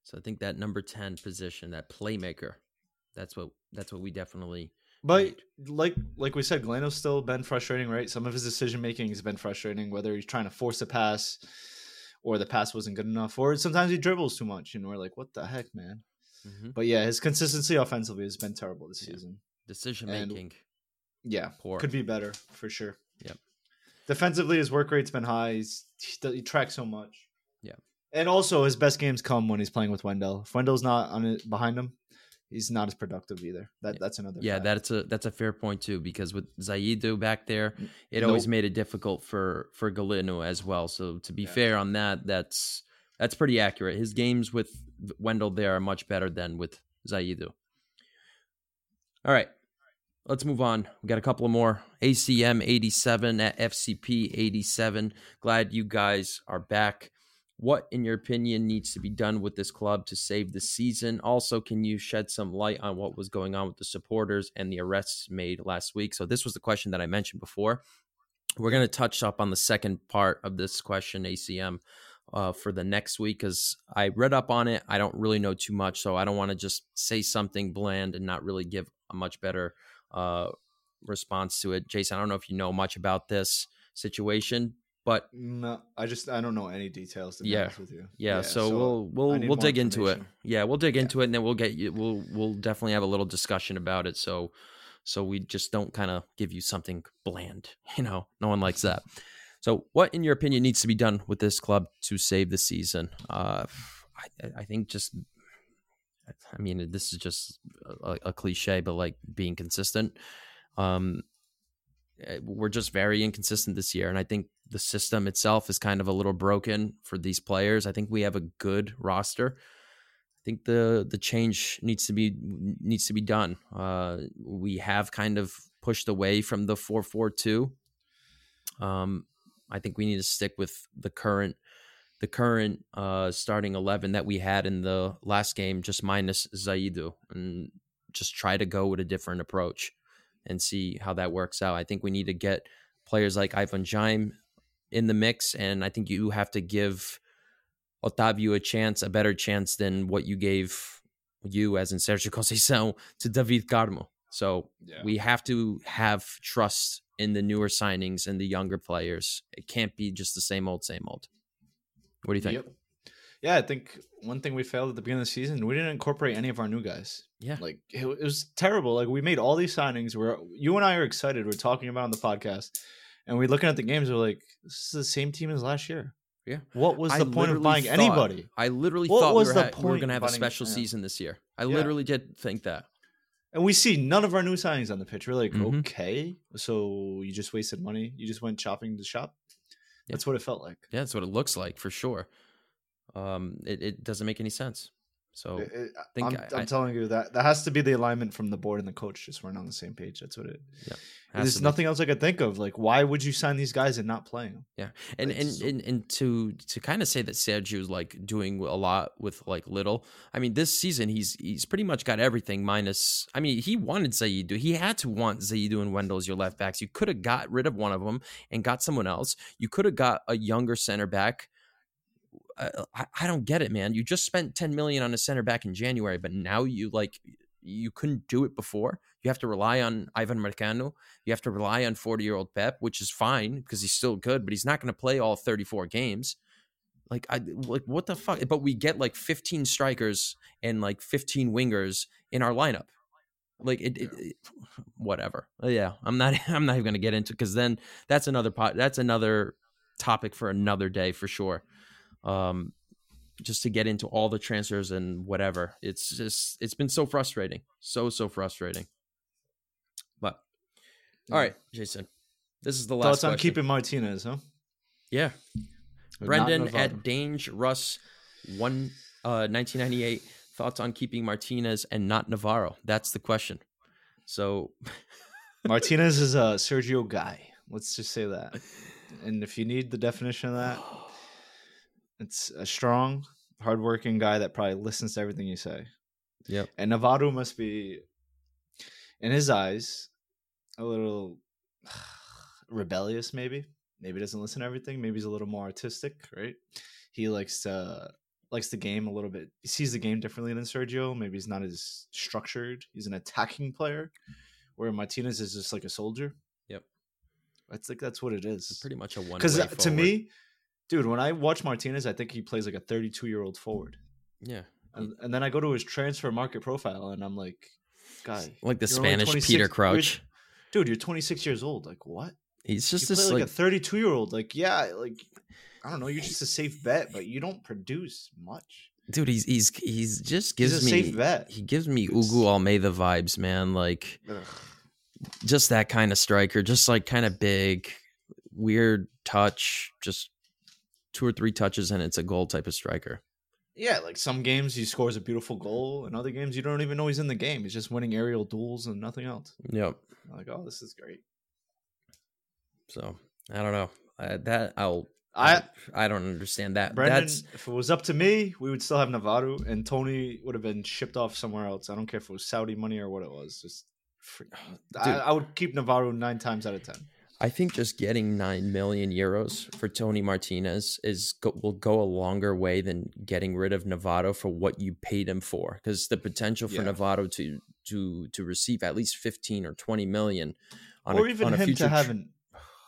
So I think that number ten position, that playmaker, that's what that's what we definitely. But need. like like we said, Galeno's still been frustrating, right? Some of his decision making has been frustrating, whether he's trying to force a pass, or the pass wasn't good enough, or sometimes he dribbles too much, and we're like, what the heck, man? Mm-hmm. But yeah, his consistency offensively has been terrible this yeah. season. Decision making, yeah, poor. Could be better for sure. Yep. Defensively, his work rate's been high. He's, he, he tracks so much. Yeah. And also, his best games come when he's playing with Wendell. If Wendell's not on it, behind him, he's not as productive either. That yeah. that's another. Yeah, fact. that's a that's a fair point too. Because with Zaidu back there, it nope. always made it difficult for for Galeno as well. So to be yeah. fair on that, that's that's pretty accurate. His games with Wendell there are much better than with Zaidu. All right, let's move on. We got a couple of more. A C M eighty-seven at F C P eighty-seven. Glad you guys are back. What, in your opinion, needs to be done with this club to save the season? Also, can you shed some light on what was going on with the supporters and the arrests made last week? So this was the question that I mentioned before. We're going to touch up on the second part of this question, A C M, uh, for the next week, because I read up on it. I don't really know too much, so I don't want to just say something bland and not really give a much better uh, response to it. Jason, I don't know if you know much about this situation. But no, I just I don't know any details to be yeah, honest with you. Yeah, yeah so, so we'll we'll we'll dig into it. Yeah, we'll dig yeah. into it, and then we'll get you, we'll we'll definitely have a little discussion about it. So so we just don't kind of give you something bland, you know. No one likes that. So what, in your opinion, needs to be done with this club to save the season? Uh, I I think just I mean this is just a, a cliche, but like being consistent. Um, we're just very inconsistent this year, and I think the system itself is kind of a little broken for these players. I think we have a good roster. I think the the change needs to be needs to be done. Uh, we have kind of pushed away from the four four two. Um, I think we need to stick with the current the current uh, starting eleven that we had in the last game, just minus Zaidu, and just try to go with a different approach and see how that works out. I think we need to get players like Ivan Jaime in the mix, and I think you have to give Otávio a chance, a better chance than what you gave you, as in Sergio Conceição, to David Carmo. So yeah. we have to have trust in the newer signings and the younger players. It can't be just the same old, same old. What do you think? Yep. Yeah, I think one thing we failed at the beginning of the season, we didn't incorporate any of our new guys. Yeah. Like, it, it was terrible. Like, we made all these signings where you and I are excited. We're talking about on the podcast. And we're looking at the games. We're like, this is the same team as last year. Yeah. What was the I point of buying thought, anybody? I literally what thought was we were, ha- we were going to have a special yeah. season this year. I yeah. literally did think that. And we see none of our new signings on the pitch. We're like, mm-hmm. okay, so you just wasted money. You just went shopping to shop. Yeah. That's what it felt like. Yeah, that's what it looks like for sure. Um, it, it doesn't make any sense. So it, it, I think I'm, I, I'm telling you that that has to be the alignment from the board and the coach. Just weren't on the same page. That's what it. Yeah, there's nothing else I could think of. Like, why would you sign these guys and not play them? Yeah, and like, and, so- and and to to kind of say that Sergio is like doing a lot with like little. I mean, this season he's he's pretty much got everything minus. I mean, he wanted Zaidu. He had to want Zaidu and Wendell as your left backs. You could have got rid of one of them and got someone else. You could have got a younger center back. I, I don't get it, man. You just spent ten million on a center back in January, but now you like You couldn't do it before. You have to rely on Ivan Marcano. You have to rely on forty-year-old Pep, which is fine because he's still good, but he's not going to play all thirty-four games. Like, I like what the fuck? But we get like fifteen strikers and like fifteen wingers in our lineup. Like it, yeah. it, it whatever. Yeah, I'm not. I'm not even going to get into it because then that's another pot. That's another topic for another day for sure. Um, just to get into all the transfers and whatever. It's just, it's been so frustrating. So, so frustrating. But, all right, Jason, this is the last Thoughts question. Thoughts on keeping Martinez, huh? Yeah. We're Brendan at Dange Russ one, uh, nineteen ninety-eight. Thoughts on keeping Martinez and not Navarro? That's the question. So. Martinez is a Sergio guy. Let's just say that. And if you need the definition of that, it's a strong, hardworking guy that probably listens to everything you say. Yeah. And Navarro must be, in his eyes, a little uh, rebellious, maybe. Maybe doesn't listen to everything. Maybe he's a little more artistic, right? He likes to likes the game a little bit. He sees the game differently than Sergio. Maybe he's not as structured. He's an attacking player, where Martinez is just like a soldier. Yep. I think that's what it is. It's pretty much a one-way Because to forward. me... Dude, when I watch Martinez, I think he plays like a thirty-two-year-old forward. Yeah. And, and then I go to his transfer market profile, and I'm like, guy. Like the Spanish Peter Crouch. You're, dude, you're twenty-six years old. Like, what? He's just you this, like, like a thirty-two-year-old. Like, yeah, like, I don't know. You're just a safe bet, but you don't produce much. Dude, he's he's he's just gives he's a me. safe bet. He gives me it's, Ugo Almeida vibes, man. Like, ugh. Just that kind of striker. Just, like, kind of big, weird touch, just two or three touches and it's a goal type of striker. Yeah, like some games he scores a beautiful goal, and other games you don't even know he's in the game. He's just winning aerial duels and nothing else. Yep. I'm like, oh, this is great. So I don't know uh, that I'll I I don't understand that. Brendan, That's... if it was up to me, we would still have Navarro, and Tony would have been shipped off somewhere else. I don't care if it was Saudi money or what it was. Just freak. I, I would keep Navarro nine times out of ten. I think just getting nine million euros for Tony Martinez is go, will go a longer way than getting rid of Navarro for what you paid him for. Because the potential for yeah. Navarro to to to receive at least fifteen or twenty million on or a, even on him a future to have, an,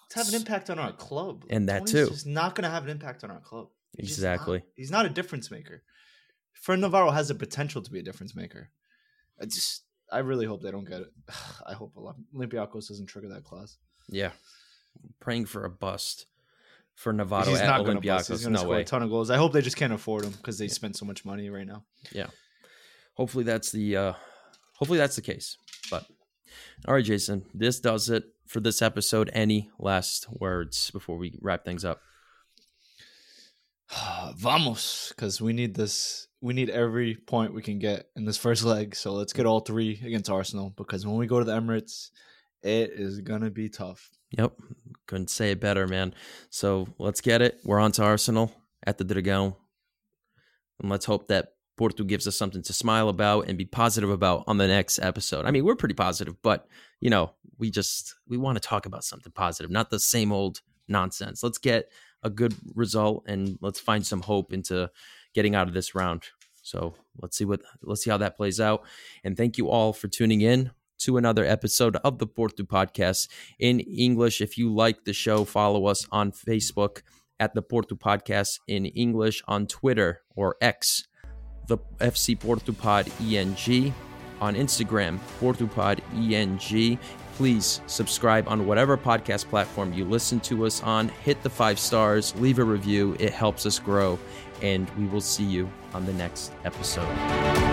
to have an impact on our club. And that Tony's too. He's not going to have an impact on our club. He's exactly. Not, he's not a difference maker. Fran Navarro has the potential to be a difference maker. I just, I really hope they don't get it. I hope Olympiacos doesn't trigger that clause. Yeah, praying for a bust for Navarro at not Olympiacos. Bust. He's going to no score way. a ton of goals. I hope they just can't afford him because they yeah. spend so much money right now. Yeah, hopefully that's the uh, hopefully that's the case. But all right, Jason, this does it for this episode. Any last words before we wrap things up? Vamos, because we need this. We need every point we can get in this first leg. So let's get all three against Arsenal, because when we go to the Emirates, it is going to be tough. Yep. Couldn't say it better, man. So let's get it. We're on to Arsenal at the Dragão. And let's hope that Porto gives us something to smile about and be positive about on the next episode. I mean, we're pretty positive, but, you know, we just, we want to talk about something positive, not the same old nonsense. Let's get a good result and let's find some hope into getting out of this round. So let's see what, let's see how that plays out. And thank you all for tuning in to another episode of the Porto Podcast in English. If you like the show, follow us on Facebook at the Porto Podcast in English, on Twitter or X, the F C Porto Pod E N G, on Instagram, Porto Pod E N G. Please subscribe on whatever podcast platform you listen to us on. Hit the five stars, leave a review. It helps us grow, and we will see you on the next episode.